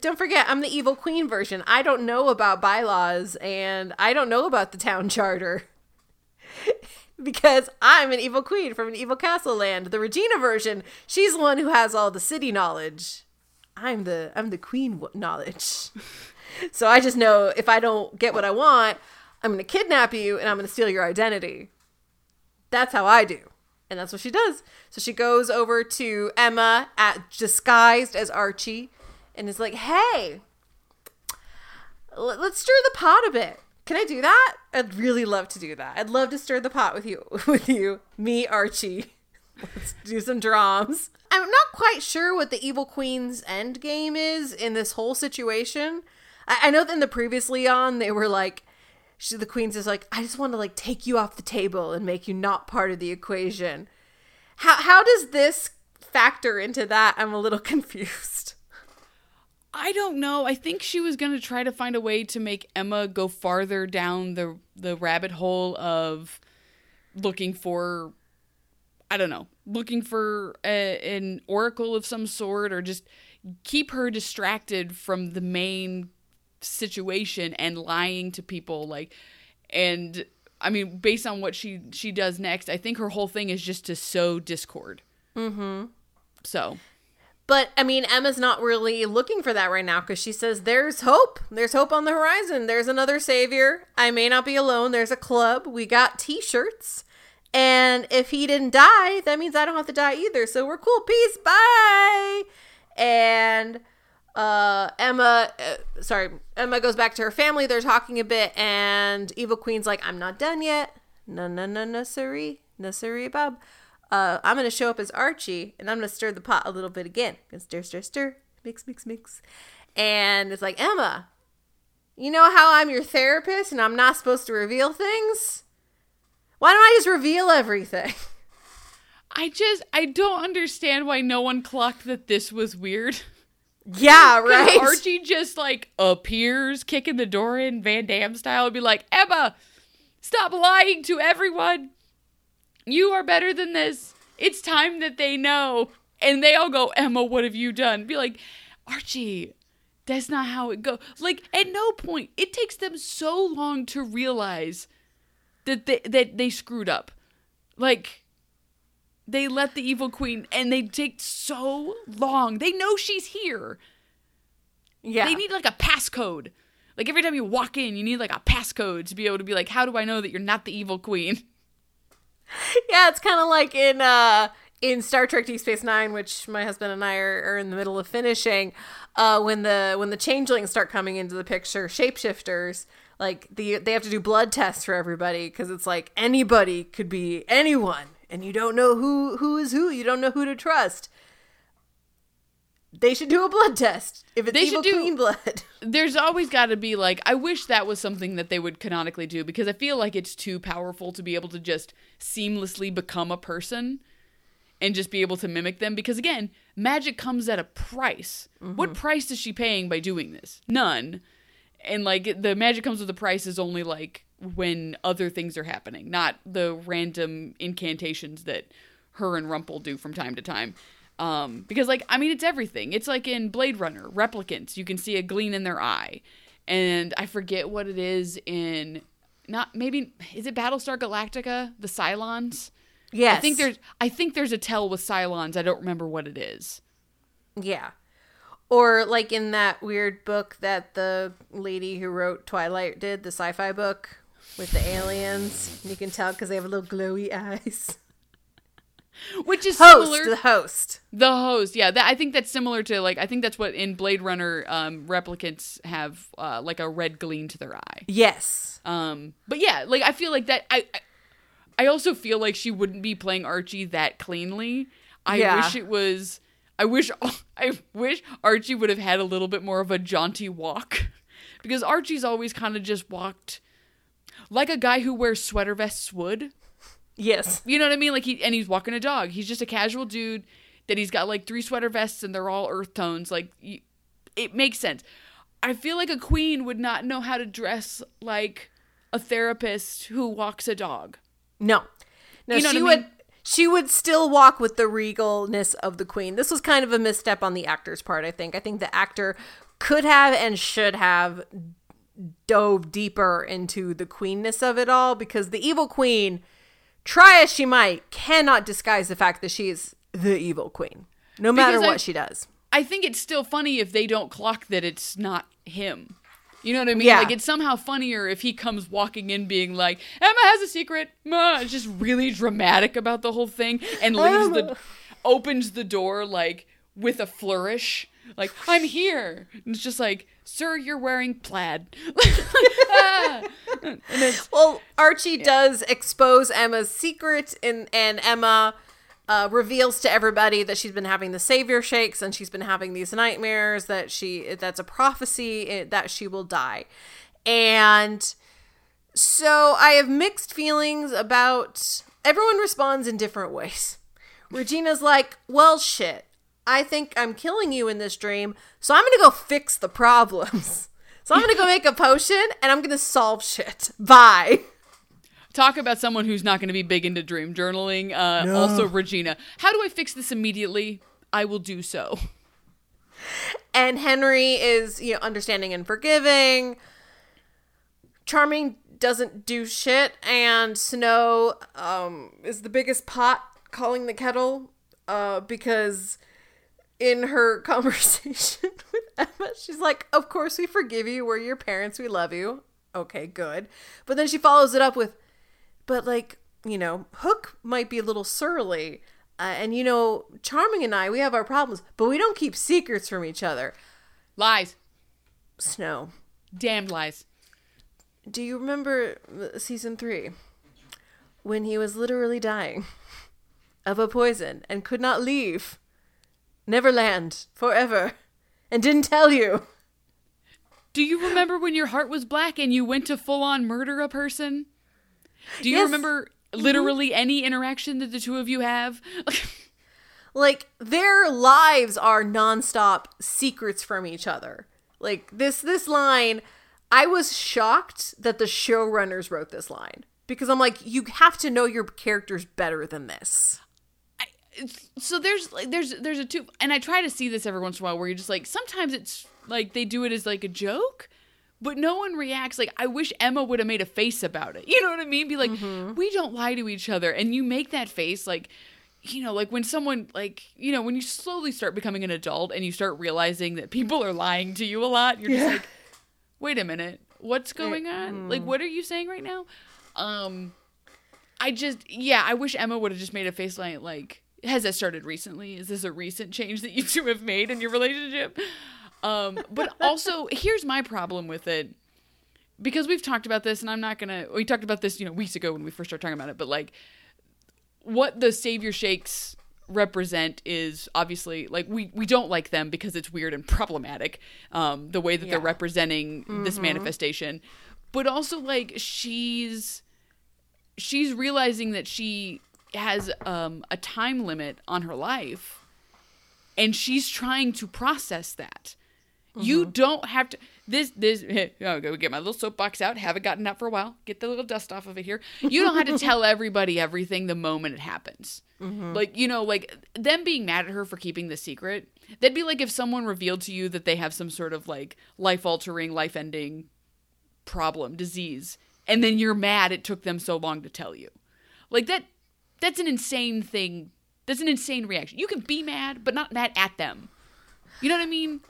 Don't forget, I'm the Evil Queen version. I don't know about bylaws, and I don't know about the town charter. Because I'm an evil queen from an evil castle land. The Regina version, she's the one who has all the city knowledge. I'm the I'm the queen knowledge. So I just know if I don't get what I want, I'm going to kidnap you and I'm going to steal your identity. That's how I do. And that's what she does. So she goes over to Emma at, disguised as Archie, and is like, hey, let's stir the pot a bit. Can I do that? I'd really love to do that. I'd love to stir the pot with you, with you, me, Archie. Let's do some drums. I'm not quite sure what the Evil Queen's end game is in this whole situation. I, I know that in the previously on, they were like, She, the queen's is like, I just want to like take you off the table and make you not part of the equation. How how does this factor into that? I'm a little confused. I don't know. I think she was going to try to find a way to make Emma go farther down the the rabbit hole of looking for, I don't know, looking for a, an oracle of some sort, or just keep her distracted from the main situation and lying to people. Like, and I mean, based on what she she does next, I think her whole thing is just to sow discord. Mm-hmm. So, but I mean, Emma's not really looking for that right now, because she says there's hope there's hope on the horizon. There's another savior. I may not be alone. There's a club. We got t-shirts, and if he didn't die, that means I don't have to die either, so we're cool. Peace, bye. And Uh, Emma, uh, sorry, Emma goes back to her family. They're talking a bit, and Evil Queen's like, I'm not done yet. No, no, no, no, siree. No, siree, Bob. Uh, I'm going to show up as Archie, and I'm going to stir the pot a little bit again. And stir, stir, stir. Mix, mix, mix. And it's like, Emma, you know how I'm your therapist and I'm not supposed to reveal things? Why don't I just reveal everything? I just, I don't understand why no one clocked that this was weird. Yeah, right? Archie just, like, appears, kicking the door in, Van Damme style, and be like, Emma, stop lying to everyone. You are better than this. It's time that they know. And they all go, Emma, what have you done? Be like, Archie, that's not how it goes. Like, at no point, it takes them so long to realize that they, that they screwed up. Like, they let the Evil Queen, and they take so long. They know she's here. Yeah. They need, like, a passcode. Like, every time you walk in, you need, like, a passcode to be able to be like, how do I know that you're not the Evil Queen? Yeah, it's kind of like in uh, in Star Trek Deep Space Nine, which my husband and I are, are in the middle of finishing, uh, when the when the changelings start coming into the picture, shapeshifters, like, the, they have to do blood tests for everybody, because it's like, anybody could be anyone. And you don't know who, who is who. You don't know who to trust. They should do a blood test. If it's Evil Queen blood. There's always got to be, like, I wish that was something that they would canonically do, because I feel like it's too powerful to be able to just seamlessly become a person and just be able to mimic them. Because, again, magic comes at a price. Mm-hmm. What price is she paying by doing this? None. And, like, the magic comes with a price is only, like, when other things are happening, not the random incantations that her and Rumple do from time to time. Um, because, like, I mean, it's everything. It's like in Blade Runner, replicants. You can see a gleam in their eye. And I forget what it is in, not, maybe, is it Battlestar Galactica? The Cylons? Yes. I think there's, I think there's a tell with Cylons. I don't remember what it is. Yeah. Or, like, in that weird book that the lady who wrote Twilight did, the sci-fi book with the aliens. You can tell because they have little glowy eyes. Which is host, similar. The host. The host, yeah. That, I think that's similar to, like, I think that's what in Blade Runner um, replicants have, uh, like, a red gleam to their eye. Yes. Um, but, yeah, like, I feel like that, I, I, I also feel like she wouldn't be playing Archie that cleanly. I yeah. wish it was... I wish I wish Archie would have had a little bit more of a jaunty walk, because Archie's always kind of just walked like a guy who wears sweater vests would. Yes. You know what I mean? Like he and he's walking a dog. He's just a casual dude that he's got like three sweater vests and they're all earth tones. Like it makes sense. I feel like a queen would not know how to dress like a therapist who walks a dog. No. No, you know she what I mean? would She would still walk with the regalness of the queen. This was kind of a misstep on the actor's part, I think. I think the actor could have and should have dove deeper into the queenness of it all, because the evil queen, try as she might, cannot disguise the fact that she is the evil queen, no matter because what I, she does. I think it's still funny if they don't clock that it's not him. You know what I mean? Yeah. Like, it's somehow funnier if he comes walking in being like, Emma has a secret. Ma. It's just really dramatic about the whole thing and leaves the, opens the door, like, with a flourish. Like, I'm here. And it's just like, sir, you're wearing plaid. ah. and it's, well, Archie yeah. does expose Emma's secret, and, and Emma uh, reveals to everybody that she's been having the Savior Shakes and she's been having these nightmares that she, that's a prophecy that she will die. And so I have mixed feelings about, everyone responds in different ways. Regina's like, well, shit, I think I'm killing you in this dream. So I'm going to go fix the problems. So I'm going to go make a potion and I'm going to solve shit. Bye. Talk about someone who's not going to be big into dream journaling. Uh, no. Also, Regina. How do I fix this immediately? I will do so. And Henry is, you know, understanding and forgiving. Charming doesn't do shit. And Snow um, is the biggest pot calling the kettle uh, because in her conversation with Emma, she's like, of course we forgive you. We're your parents. We love you. Okay, good. But then she follows it up with, but, like, you know, Hook might be a little surly. Uh, and, you know, Charming and I, we have our problems. But we don't keep secrets from each other. Lies. Snow. Damned lies. Do you remember season three? When he was literally dying of a poison and could not leave Neverland forever. And didn't tell you. Do you remember when your heart was black and you went to full-on murder a person? Do you yes. remember literally any interaction that the two of you have? Like, their lives are nonstop secrets from each other. Like, this this line, I was shocked that the showrunners wrote this line. Because I'm like, you have to know your characters better than this. I, so there's, like, there's, there's a two... And I try to see this every once in a while where you're just like, sometimes it's like they do it as like a joke. But no one reacts. Like, I wish Emma would have made a face about it. You know what I mean? Be like, mm-hmm. we don't lie to each other. And you make that face, like, you know, like when someone, like, you know, when you slowly start becoming an adult and you start realizing that people are lying to you a lot, you're yeah. just like, wait a minute, what's going on? Like, what are you saying right now? Um, I just, yeah, I wish Emma would have just made a face like, like, has that started recently? Is this a recent change that you two have made in your relationship? Um, but also, here's my problem with it, because we've talked about this, and I'm not gonna. We talked about this, you know, weeks ago when we first started talking about it. But like, what the Savior Shakes represent is obviously like we we don't like them because it's weird and problematic. Um, the way that yeah. they're representing mm-hmm. this manifestation, but also like she's she's realizing that she has um, a time limit on her life, and she's trying to process that. Mm-hmm. You don't have to. This, this, I'll go get my little soapbox out. Haven't gotten out for a while. Get the little dust off of it here. You don't have to tell everybody everything the moment it happens. Mm-hmm. Like, you know, like them being mad at her for keeping the secret. That'd be like if someone revealed to you that they have some sort of like life altering, life ending problem, disease. And then you're mad it took them so long to tell you. Like that, that's an insane thing. That's an insane reaction. You can be mad, but not mad at them. You know what I mean?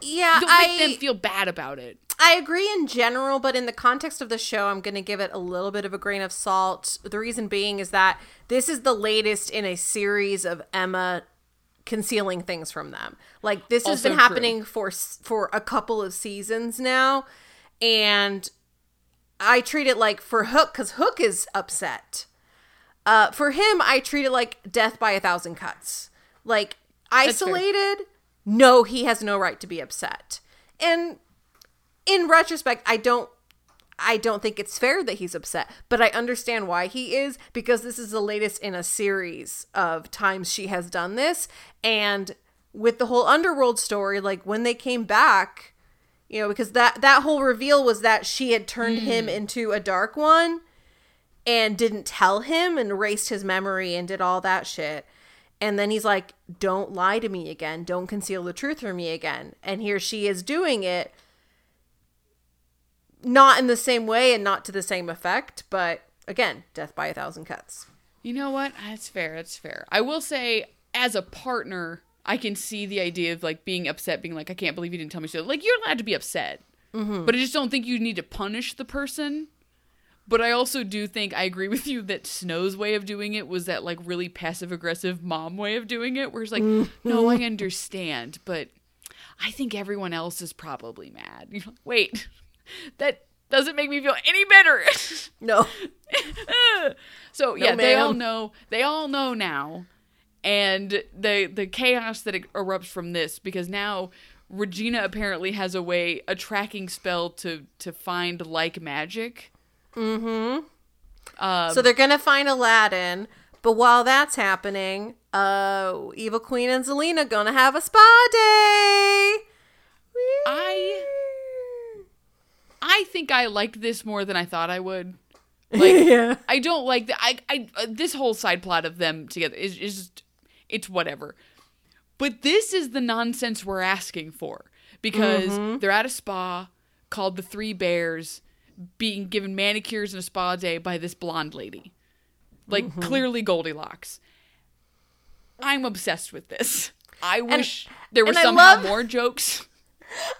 Yeah, don't make I, them feel bad about it. I agree in general, but in the context of the show, I'm going to give it a little bit of a grain of salt. The reason being is that this is the latest in a series of Emma concealing things from them. Like, this also has been happening true. for for a couple of seasons now, and I treat it like for Hook, because Hook is upset. Uh, for him, I treat it like death by a thousand cuts. Like, isolated... No, he has no right to be upset. And in retrospect, I don't I don't think it's fair that he's upset, but I understand why he is, because this is the latest in a series of times she has done this. And with the whole underworld story, like when they came back, you know, because that, that whole reveal was that she had turned mm. him into a dark one and didn't tell him and erased his memory and did all that shit. And then he's like, don't lie to me again. Don't conceal the truth from me again. And here she is doing it. Not in the same way and not to the same effect. But again, death by a thousand cuts. You know what? That's fair. That's fair. I will say, as a partner, I can see the idea of like being upset, being like, I can't believe you didn't tell me so. Like, you're allowed to be upset. Mm-hmm. But I just don't think you need to punish the person. But I also do think I agree with you that Snow's way of doing it was that like really passive aggressive mom way of doing it, where it's like, no, I understand, but I think everyone else is probably mad. You know, wait, that doesn't make me feel any better. No. So no, yeah, ma'am. they all know. They all know now, and the the chaos that erupts from this, because now Regina apparently has a way, a tracking spell to to find like magic. Mm-hmm. Um, so they're gonna find Aladdin, but while that's happening, uh, Evil Queen and Zelena gonna have a spa day. Whee! I, I think I liked this more than I thought I would. Like, yeah. I don't like the, I, I, uh, this whole side plot of them together is, is just, it's whatever. But this is the nonsense we're asking for, because mm-hmm. they're at a spa called the Three Bears, being given manicures and a spa day by this blonde lady. Like, mm-hmm. clearly Goldilocks. I'm obsessed with this. I wish and, there were somehow love, more jokes.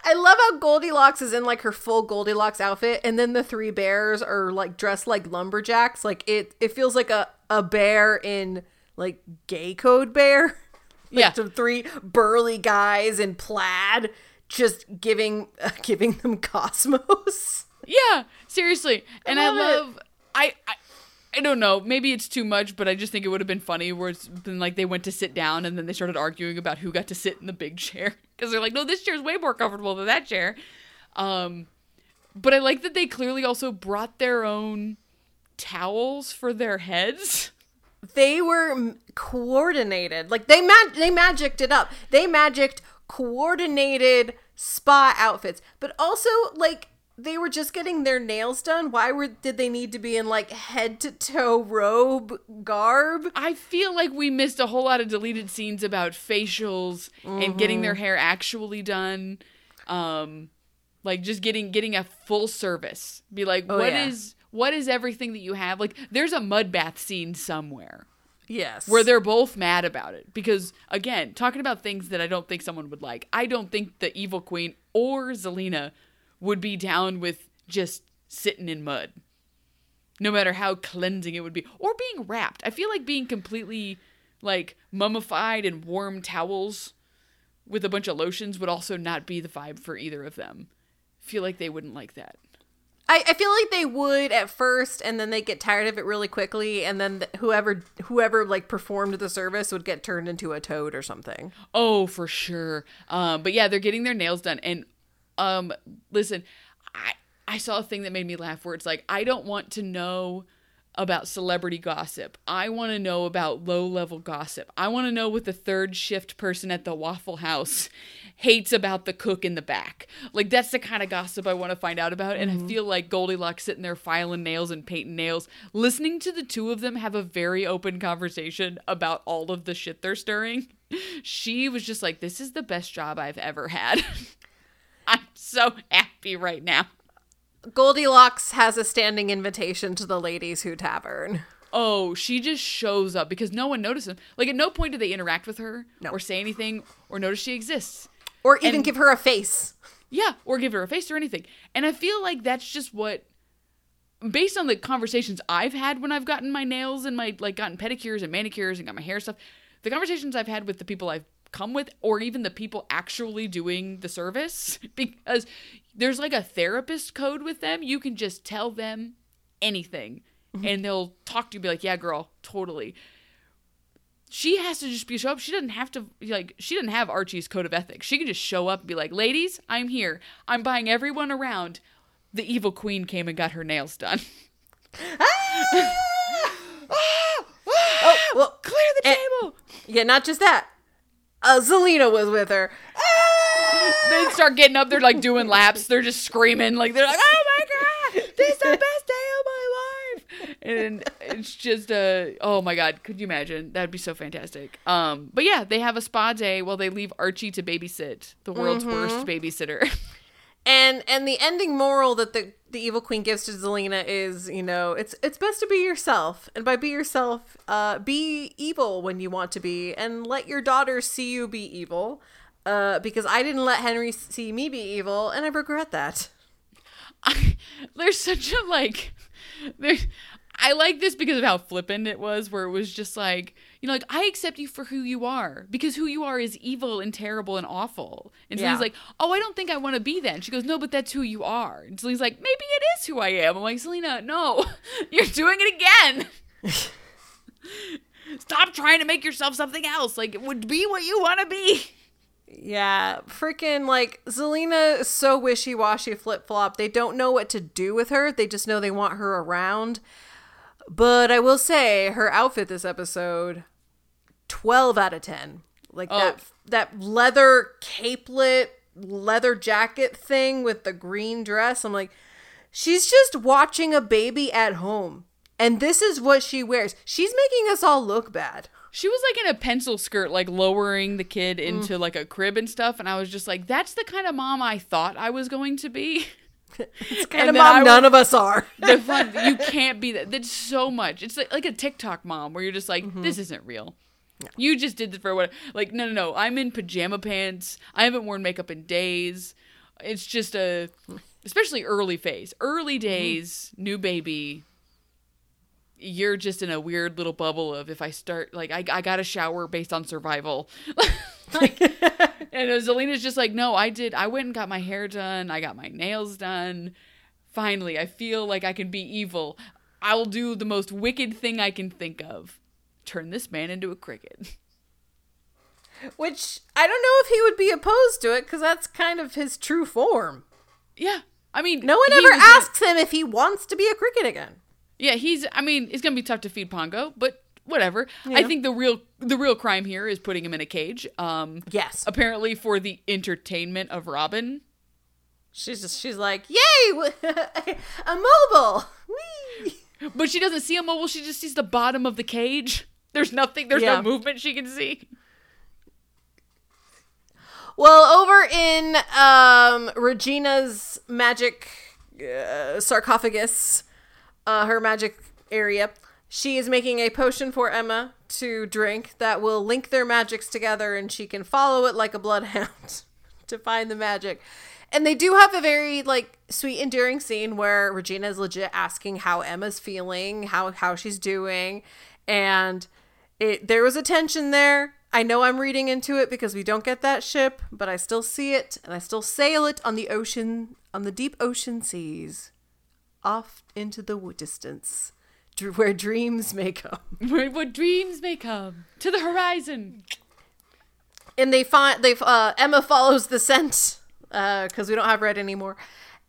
I love how Goldilocks is in, like, her full Goldilocks outfit, and then the three bears are, like, dressed like lumberjacks. Like, it it feels like a, a bear in, like, gay code bear. Like, yeah. Some three burly guys in plaid just giving uh, giving them cosmos. Yeah, seriously. And I love, I, love I, I I don't know, maybe it's too much, but I just think it would have been funny where it's been like they went to sit down and then they started arguing about who got to sit in the big chair, because they're like, no, this chair's way more comfortable than that chair. Um, but I like that they clearly also brought their own towels for their heads. They were coordinated. Like, they mag- they magicked it up. They magicked coordinated spa outfits. But also, like, they were just getting their nails done. Why were did they need to be in, like, head-to-toe robe garb? I feel like we missed a whole lot of deleted scenes about facials mm-hmm. and getting their hair actually done. Um, like, just getting getting a full service. Be like, oh, what yeah. is what is everything that you have? Like, there's a mud bath scene somewhere. Yes. Where they're both mad about it. Because, again, talking about things that I don't think someone would like. I don't think the Evil Queen or Zelena would be down with just sitting in mud, no matter how cleansing it would be, or being wrapped. I feel like being completely, like, mummified in warm towels with a bunch of lotions would also not be the vibe for either of them. I feel like they wouldn't like that. I, I feel like they would at first, and then they get tired of it really quickly, and then the, whoever, whoever like, performed the service would get turned into a toad or something. Oh, for sure. Um, but yeah, they're getting their nails done, and Um, listen, I, I saw a thing that made me laugh where it's like, I don't want to know about celebrity gossip. I want to know about low-level gossip. I want to know what the third shift person at the Waffle House hates about the cook in the back. Like, that's the kind of gossip I want to find out about. And mm-hmm. I feel like Goldilocks sitting there filing nails and painting nails. Listening to the two of them have a very open conversation about all of the shit they're stirring. She was just like, this is the best job I've ever had. I'm so happy right now. Goldilocks has a standing invitation to the Ladies Who Tavern. Oh, she just shows up because no one notices them. Like, at no point do they interact with her no. or say anything or notice she exists. Or even and, give her a face. Yeah, or give her a face or anything. And I feel like that's just what, based on the conversations I've had when I've gotten my nails and my, like, gotten pedicures and manicures and got my hair stuff, the conversations I've had with the people I've come with or even the people actually doing the service, because there's like a therapist code with them. You can just tell them anything mm-hmm. and they'll talk to you, be like, yeah, girl, totally. She has to just be show up. She doesn't have to, like, she doesn't have Archie's code of ethics. She can just show up and be like, ladies, I'm here. I'm buying everyone around. The evil queen came and got her nails done. ah! ah! Oh, well, clear the and, table. Yeah, not just that. Uh, Zelena was with her. Ah! They start getting up. They're like doing laps. They're just screaming. Like, they're like, oh my God, this is the best day of my life. And it's just a, oh my God. Could you imagine? That'd be so fantastic. Um, but yeah, they have a spa day while they leave Archie to babysit the world's mm-hmm. worst babysitter. And and the ending moral that the, the evil queen gives to Zelena is, you know, it's it's best to be yourself. And by be yourself, uh, be evil when you want to be. And let your daughters see you be evil. Uh, because I didn't let Henry see me be evil. And I regret that. I, there's such a, like... There's, I like this because of how flippant it was. Where it was just like, you know, like, I accept you for who you are. Because who you are is evil and terrible and awful. And yeah. Selena's like, oh, I don't think I want to be that. And she goes, no, but that's who you are. And Selena's like, maybe it is who I am. I'm like, Zelena, no. You're doing it again. Stop trying to make yourself something else. Like, it would be what you want to be. Yeah. Freaking, like, Zelena is so wishy-washy flip-flop. They don't know what to do with her. They just know they want her around. But I will say her outfit this episode, twelve out of ten. Like oh. that that leather capelet, leather jacket thing with the green dress. I'm like, she's just watching a baby at home. And this is what she wears. She's making us all look bad. She was like in a pencil skirt, like lowering the kid into mm. like a crib and stuff. And I was just like, that's the kind of mom I thought I was going to be. It's kind and of mom I, none of us are. The fun, you can't be that. That's so much. It's like, like a TikTok mom where you're just like, mm-hmm. this isn't real. No. You just did this for what? Like, no, no, no. I'm in pajama pants. I haven't worn makeup in days. It's just a, especially early phase, early days, mm-hmm. new baby. You're just in a weird little bubble of if I start, like, I, I got a shower based on survival. Like, and Zelena's just like, no, I did. I went and got my hair done. I got my nails done. Finally, I feel like I can be evil. I'll do the most wicked thing I can think of. Turn this man into a cricket. Which I don't know if he would be opposed to it because that's kind of his true form. Yeah. I mean, no one ever asks him if he wants to be a cricket again. Yeah, he's, I mean, it's going to be tough to feed Pongo, but whatever. Yeah. I think the real the real crime here is putting him in a cage. Um, yes. Apparently for the entertainment of Robin. She's just, she's like, yay, a mobile. Whee! But she doesn't see a mobile. She just sees the bottom of the cage. There's nothing, there's yeah. no movement she can see. Well, over in um, Regina's magic uh, sarcophagus, Uh, her magic area, she is making a potion for Emma to drink that will link their magics together and she can follow it like a bloodhound to find the magic. And they do have a very, like, sweet, endearing scene where Regina is legit asking how Emma's feeling, how, how she's doing. And it there was a tension there. I know I'm reading into it because we don't get that ship, but I still see it and I still sail it on the ocean, on the deep ocean seas. Off into the distance, where dreams may come. Where, where dreams may come to the horizon. And they find they uh, Emma follows the scent because uh, we don't have Red anymore,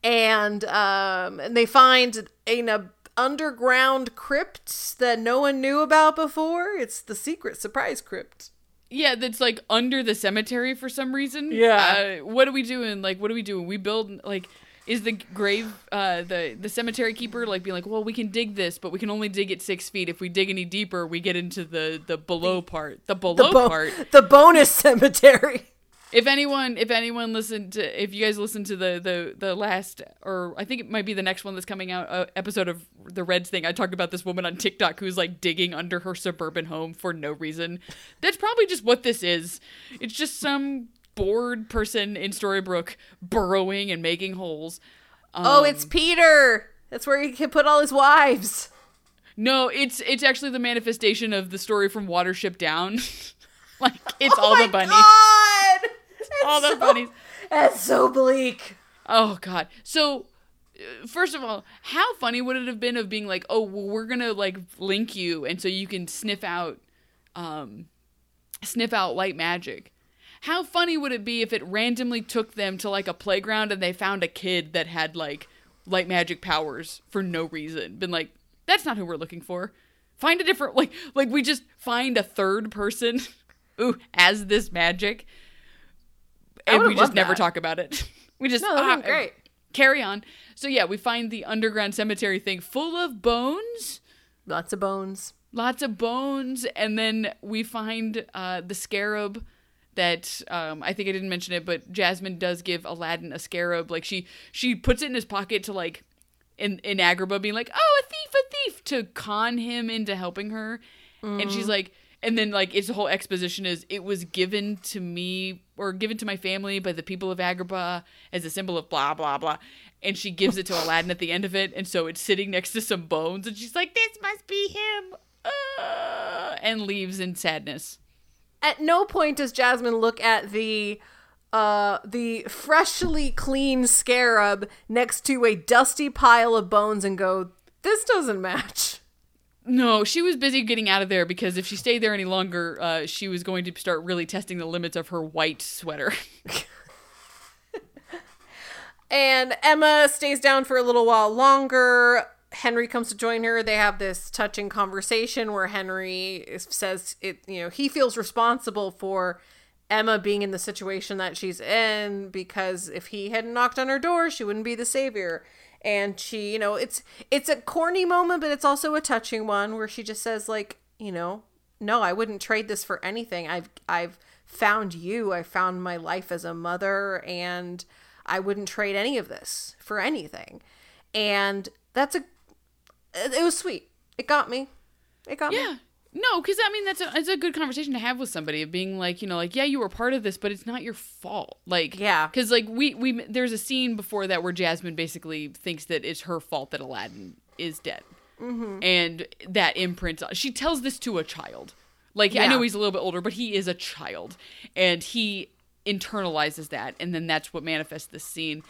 and um, and they find in a underground crypts that no one knew about before. It's the secret surprise crypt. Yeah, that's like under the cemetery for some reason. Yeah. Uh, what are we doing? Like, what are we doing? We build, like, is the grave, uh, the, the cemetery keeper, like, being like, well, we can dig this, but we can only dig it six feet. If we dig any deeper, we get into the, the below part. The below the bo- part. The bonus cemetery. If anyone, if anyone listened to, if you guys listened to the, the, the last, or I think it might be the next one that's coming out, uh, episode of the Reds thing, I talked about this woman on TikTok who's like digging under her suburban home for no reason. That's probably just what this is. It's just some bored person in Storybrooke burrowing and making holes. Um, oh, it's Peter. That's where he can put all his wives. No, it's, it's actually the manifestation of the story from Watership Down. Like, it's oh all the bunnies. God! It's all the so, bunnies. That's so bleak. Oh, God. So, first of all, how funny would it have been of being like, oh, well, we're going to, like, link you, and so you can sniff out, um, sniff out light magic. How funny would it be if it randomly took them to, like, a playground and they found a kid that had, like, light magic powers for no reason. Been like, that's not who we're looking for. Find a different, like, like we just find a third person ooh, as this magic, and we just never that. talk about it. We just no, ah, great. carry on. So yeah, we find the underground cemetery thing full of bones. Lots of bones. Lots of bones, and then we find uh, the scarab that um, I think I didn't mention it, but Jasmine does give Aladdin a scarab. Like she she puts it in his pocket to like in in Agrabah, being like, "Oh, a thief, a thief," to con him into helping her, mm. and she's like. And then, like, its whole exposition is, it was given to me, or given to my family by the people of Agrabah as a symbol of blah, blah, blah. And she gives it to Aladdin at the end of it, and so it's sitting next to some bones, and she's like, this must be him! Uh, and leaves in sadness. At no point does Jasmine look at the, uh, the freshly clean scarab next to a dusty pile of bones and go, this doesn't match. No, she was busy getting out of there because if she stayed there any longer, uh, she was going to start really testing the limits of her white sweater. And Emma stays down for a little while longer. Henry comes to join her. They have this touching conversation where Henry says it, you know, he feels responsible for Emma being in the situation that she's in because if he hadn't knocked on her door, she wouldn't be the savior. And she, you know, it's it's a corny moment, but it's also a touching one where she just says, like, you know, no, I wouldn't trade this for anything. I've I've found you. I found my life as a mother, and I wouldn't trade any of this for anything. And that's a, it was sweet. It got me. It got yeah. me. Yeah. No, because, I mean, that's a, it's a good conversation to have with somebody of being like, you know, like, yeah, you were part of this, but it's not your fault. Like, yeah. Because, like, we, we, there's a scene before that where Jasmine basically thinks that it's her fault that Aladdin is dead. Mm-hmm. And that imprints, she tells this to a child. Like, yeah. I know he's a little bit older, but he is a child. And he internalizes that. And then that's what manifests this scene.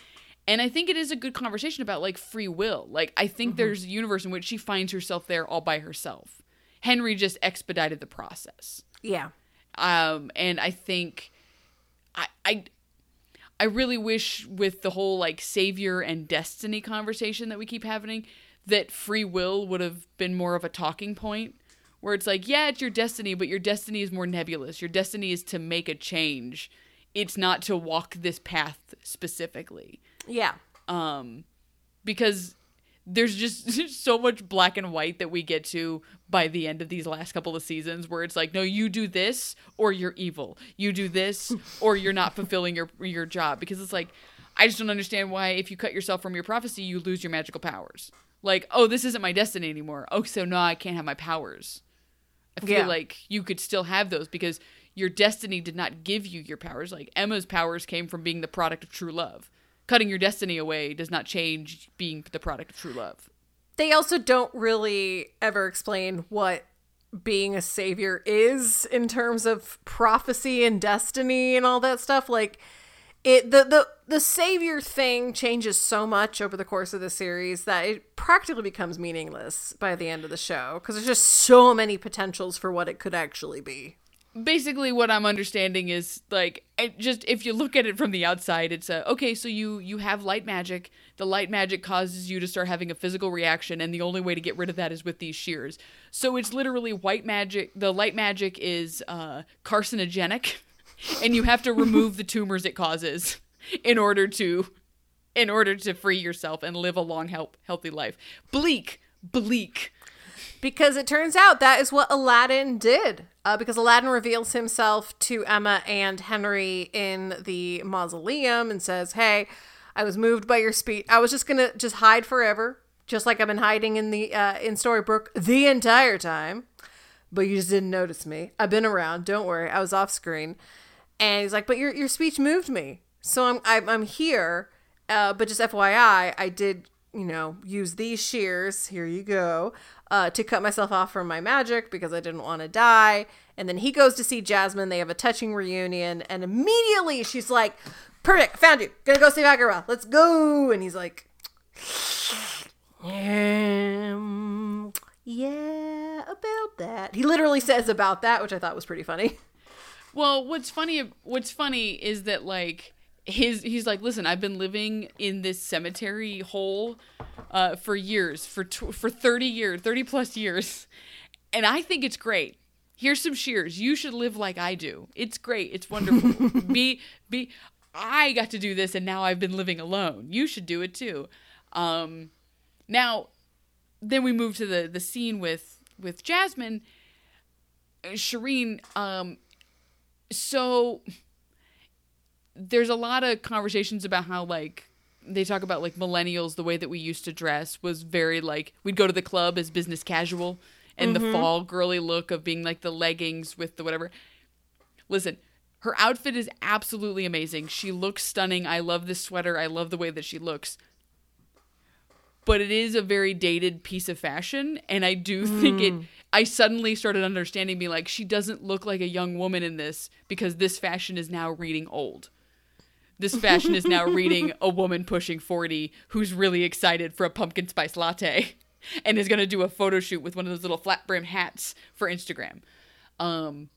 And I think it is a good conversation about, like, free will. Like, I think mm-hmm. there's a universe in which she finds herself there all by herself. Henry just expedited the process. Yeah. Um, and I think I, I I really wish with the whole like savior and destiny conversation that we keep having that free will would have been more of a talking point where it's like, yeah, it's your destiny, but your destiny is more nebulous. Your destiny is to make a change. It's not to walk this path specifically. Yeah. Um, because there's just so much black and white that we get to by the end of these last couple of seasons where it's like, no, you do this or you're evil. You do this or you're not fulfilling your your job. Because it's like, I just don't understand why if you cut yourself from your prophecy, you lose your magical powers. Like, oh, this isn't my destiny anymore. Oh, so no, I can't have my powers. I feel yeah. like you could still have those because your destiny did not give you your powers. Like Emma's powers came from being the product of true love. Cutting your destiny away does not change being the product of true love. They also don't really ever explain what being a savior is in terms of prophecy and destiny and all that stuff. Like it, the, the, the savior thing changes so much over the course of the series that it practically becomes meaningless by the end of the show. Cause there's just so many potentials for what it could actually be. basically what I'm understanding is, like, it just if you look at it from the outside, it's a, okay, so you, you have light magic. The light magic causes you to start having a physical reaction, and the only way to get rid of that is with these shears. So it's literally white magic. The light magic is uh, carcinogenic, and you have to remove the tumors it causes in order to in order to free yourself and live a long, help, healthy life. Bleak, bleak. Because it turns out that is what Aladdin did. Uh, because Aladdin reveals himself to Emma and Henry in the mausoleum and says, hey, I was moved by your speech. I was just going to just hide forever, just like I've been hiding in the uh, in Storybrooke the entire time. But you just didn't notice me. I've been around. Don't worry. I was off screen. And he's like, but your your speech moved me. So I'm, I'm, I'm here. Uh, but just F Y I, I did, you know, use these shears. Here you go. Uh, to cut myself off from my magic because I didn't want to die. And then he goes to see Jasmine. They have a touching reunion. And immediately she's like, perfect, found you. Gonna go save Agrabah. Let's go. And he's like, um, yeah, about that. He literally says about that, which I thought was pretty funny. Well, what's funny, what's funny is that, like, His he's like, listen, I've been living in this cemetery hole uh, for years, for tw- for thirty years, thirty plus years. And I think it's great. Here's some shears. You should live like I do. It's great. It's wonderful. be, be, I got to do this and now I've been living alone. You should do it too. Um, now, then we move to the, the scene with, with Jasmine. Shireen, um, so... there's a lot of conversations about how, like, they talk about, like, millennials, the way that we used to dress was very, like, we'd go to the club as business casual and mm-hmm. the fall girly look of being, like, the leggings with the whatever. Listen, her outfit is absolutely amazing. She looks stunning. I love this sweater. I love the way that she looks. But it is a very dated piece of fashion, and I do mm. think it... I suddenly started understanding, me like, she doesn't look like a young woman in this because this fashion is now reading old. This fashion is now reading a woman pushing forty who's really excited for a pumpkin spice latte and is going to do a photo shoot with one of those little flat-brimmed hats for Instagram. Um,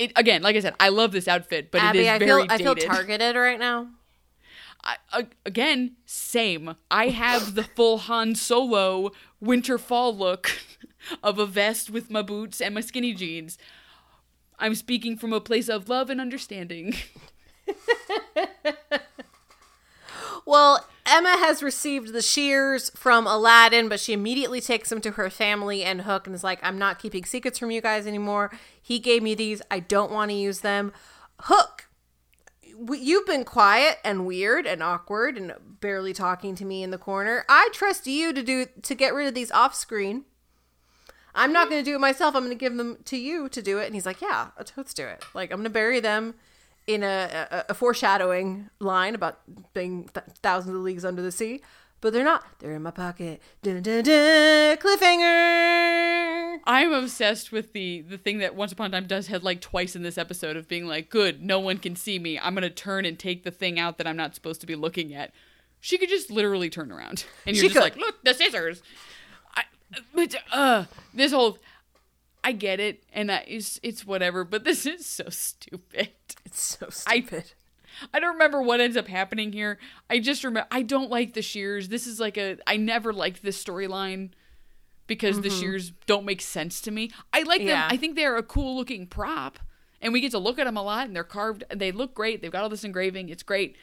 it, again, like I said, I love this outfit, but Abby, it is I very feel, dated. I feel targeted right now. I, uh, again, same. I have the full Han Solo winter-fall look of a vest with my boots and my skinny jeans. I'm speaking from a place of love and understanding. Well, Emma has received the shears from Aladdin, but she immediately takes them to her family and Hook and is like, I'm not keeping secrets from you guys anymore. He gave me these. I don't want to use them. Hook, we, you've been quiet and weird and awkward and barely talking to me in the corner. I trust you to do to get rid of these off screen. I'm not going to do it myself. I'm going to give them to you to do it. And he's like, yeah, let's do it. Like, I'm going to bury them in a, a, a foreshadowing line about being th- thousands of leagues under the sea. But they're not. They're in my pocket. Dun, dun, dun, cliffhanger. I'm obsessed with the, the thing that Once Upon a Time does had like twice in this episode of being like, good, no one can see me. I'm going to turn and take the thing out that I'm not supposed to be looking at. She could just literally turn around. And you're she just could. Like, look, the scissors. But uh, this whole, I get it, and I, it's it's whatever. But this is so stupid. It's so stupid. I, I don't remember what ends up happening here. I just remember I don't like the shears. This is like a I never liked this storyline because mm-hmm. the shears don't make sense to me. I like yeah. them. I think they are a cool looking prop, and we get to look at them a lot. And they're carved. And they look great. They've got all this engraving. It's great.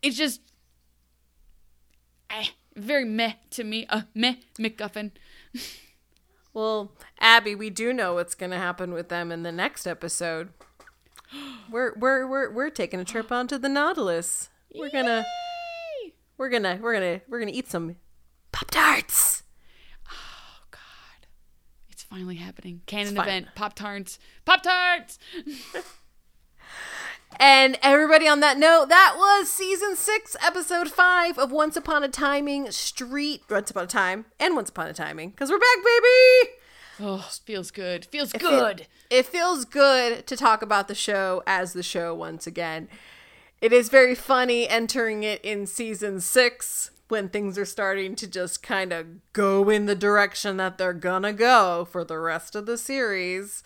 It's just. Eh. Very meh to me. A uh, meh MacGuffin. Well, Abby, we do know what's going to happen with them in the next episode. We're we're we're we're taking a trip onto the Nautilus. We're gonna Yay! we're gonna we're gonna we're gonna eat some Pop-Tarts. Oh God, it's finally happening! Canon it's event, Pop-Tarts, Pop-Tarts. And everybody, on that note, that was season six, episode five of Once Upon a Timing Street. Once Upon a Time and Once Upon a Timing, because we're back, baby. Oh, it feels good. Feels it good. Feel, it feels good to talk about the show as the show once again. It is very funny entering it in season six when things are starting to just kind of go in the direction that they're gonna go for the rest of the series.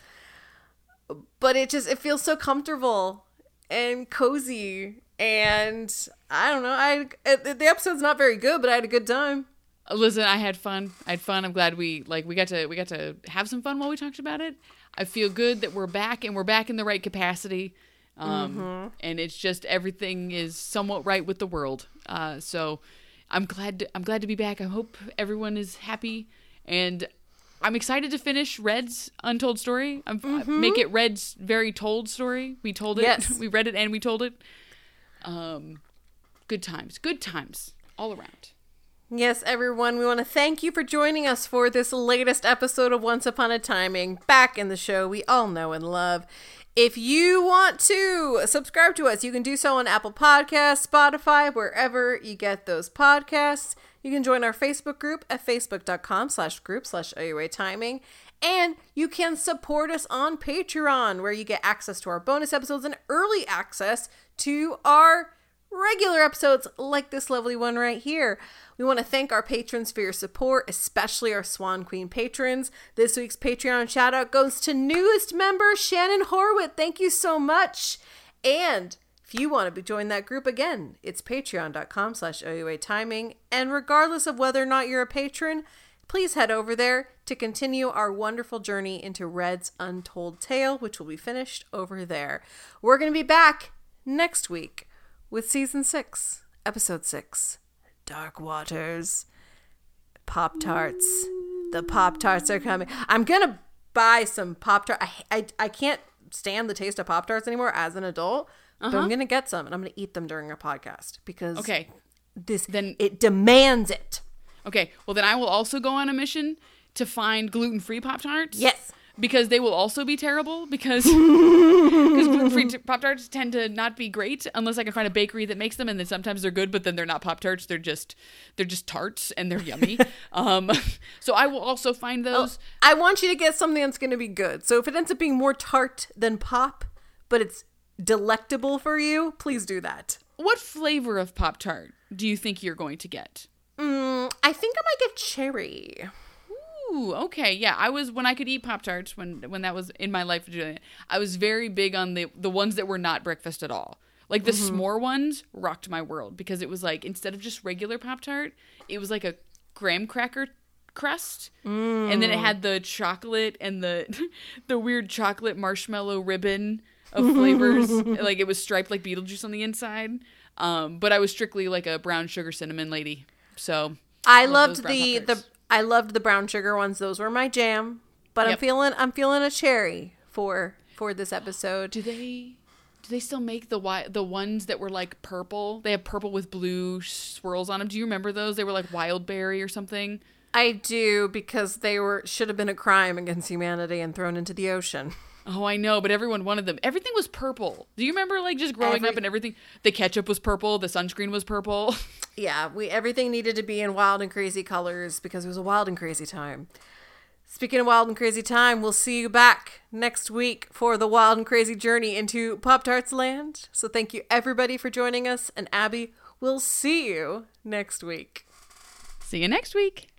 but it just, it feels so comfortable and cozy. And I don't know, I the episode's not very good, but I had a good time. Listen, I had fun. I had fun. I'm glad we like we got to we got to have some fun while we talked about it. I feel good that we're back and we're back in the right capacity. Um, mm-hmm. And it's just everything is somewhat right with the world. Uh, so I'm glad to, I'm glad to be back. I hope everyone is happy, and I'm excited to finish Red's Untold Story. I'm, mm-hmm. Make it Red's very told story. We told it. Yes. We read it and we told it. Um, good times. Good times all around. Yes, everyone, we want to thank you for joining us for this latest episode of Once Upon a Timing, back in the show we all know and love. If you want to subscribe to us, you can do so on Apple Podcasts, Spotify, wherever you get those podcasts. You can join our Facebook group at facebook.com slash group slash OUA Timing. And you can support us on Patreon, where you get access to our bonus episodes and early access to our regular episodes like this lovely one right here. We want to thank our patrons for your support, especially our Swan Queen patrons. This week's Patreon shout out goes to newest member Sharon Horwatt. Thank you so much. And if you want to join that group again, it's patreon.com slash OUA timing. And regardless of whether or not you're a patron, please head over there to continue our wonderful journey into Red's Untold Tale, which will be finished over there. We're going to be back next week with season six, episode six, Dark Waters. Pop-Tarts. The Pop-Tarts are coming. I'm going to buy some Pop-Tarts. I, I I can't stand the taste of Pop-Tarts anymore as an adult, uh-huh. but I'm going to get some and I'm going to eat them during our podcast because okay. this then it demands it. Okay, well then I will also go on a mission to find gluten-free Pop-Tarts. Yes. Because they will also be terrible because gluten-free t- Pop-Tarts tend to not be great unless I can find a bakery that makes them, and then sometimes they're good, but then they're not Pop-Tarts. They're just they're just tarts, and they're yummy. um, so I will also find those. Oh, I want you to get something that's going to be good. So if it ends up being more tart than pop, but it's delectable for you, please do that. What flavor of Pop-Tart do you think you're going to get? Mm, I think I might get cherry. Ooh, okay, yeah. I was when I could eat Pop-Tarts when when that was in my life. I was very big on the the ones that were not breakfast at all. Like the mm-hmm. s'more ones rocked my world because it was like instead of just regular Pop-Tart, it was like a graham cracker crust, mm. and then it had the chocolate and the the weird chocolate marshmallow ribbon of flavors. Like it was striped like Beetlejuice on the inside. Um, but I was strictly like a brown sugar cinnamon lady. So I, I loved the the. I loved the brown sugar ones. Those were my jam. But yep. I'm feeling I'm feeling a cherry for for this episode. Do they do they still make the wi- the ones that were like purple? They have purple with blue swirls on them. Do you remember those? They were like wild berry or something. I do, because they were should have been a crime against humanity and thrown into the ocean. Oh, I know, but everyone wanted them. Everything was purple. Do you remember, like, just growing Every- up and everything? The ketchup was purple. The sunscreen was purple. Yeah, we everything needed to be in wild and crazy colors because it was a wild and crazy time. Speaking of wild and crazy time, we'll see you back next week for the wild and crazy journey into Pop-Tarts land. So thank you, everybody, for joining us. And Abby, we'll see you next week. See you next week.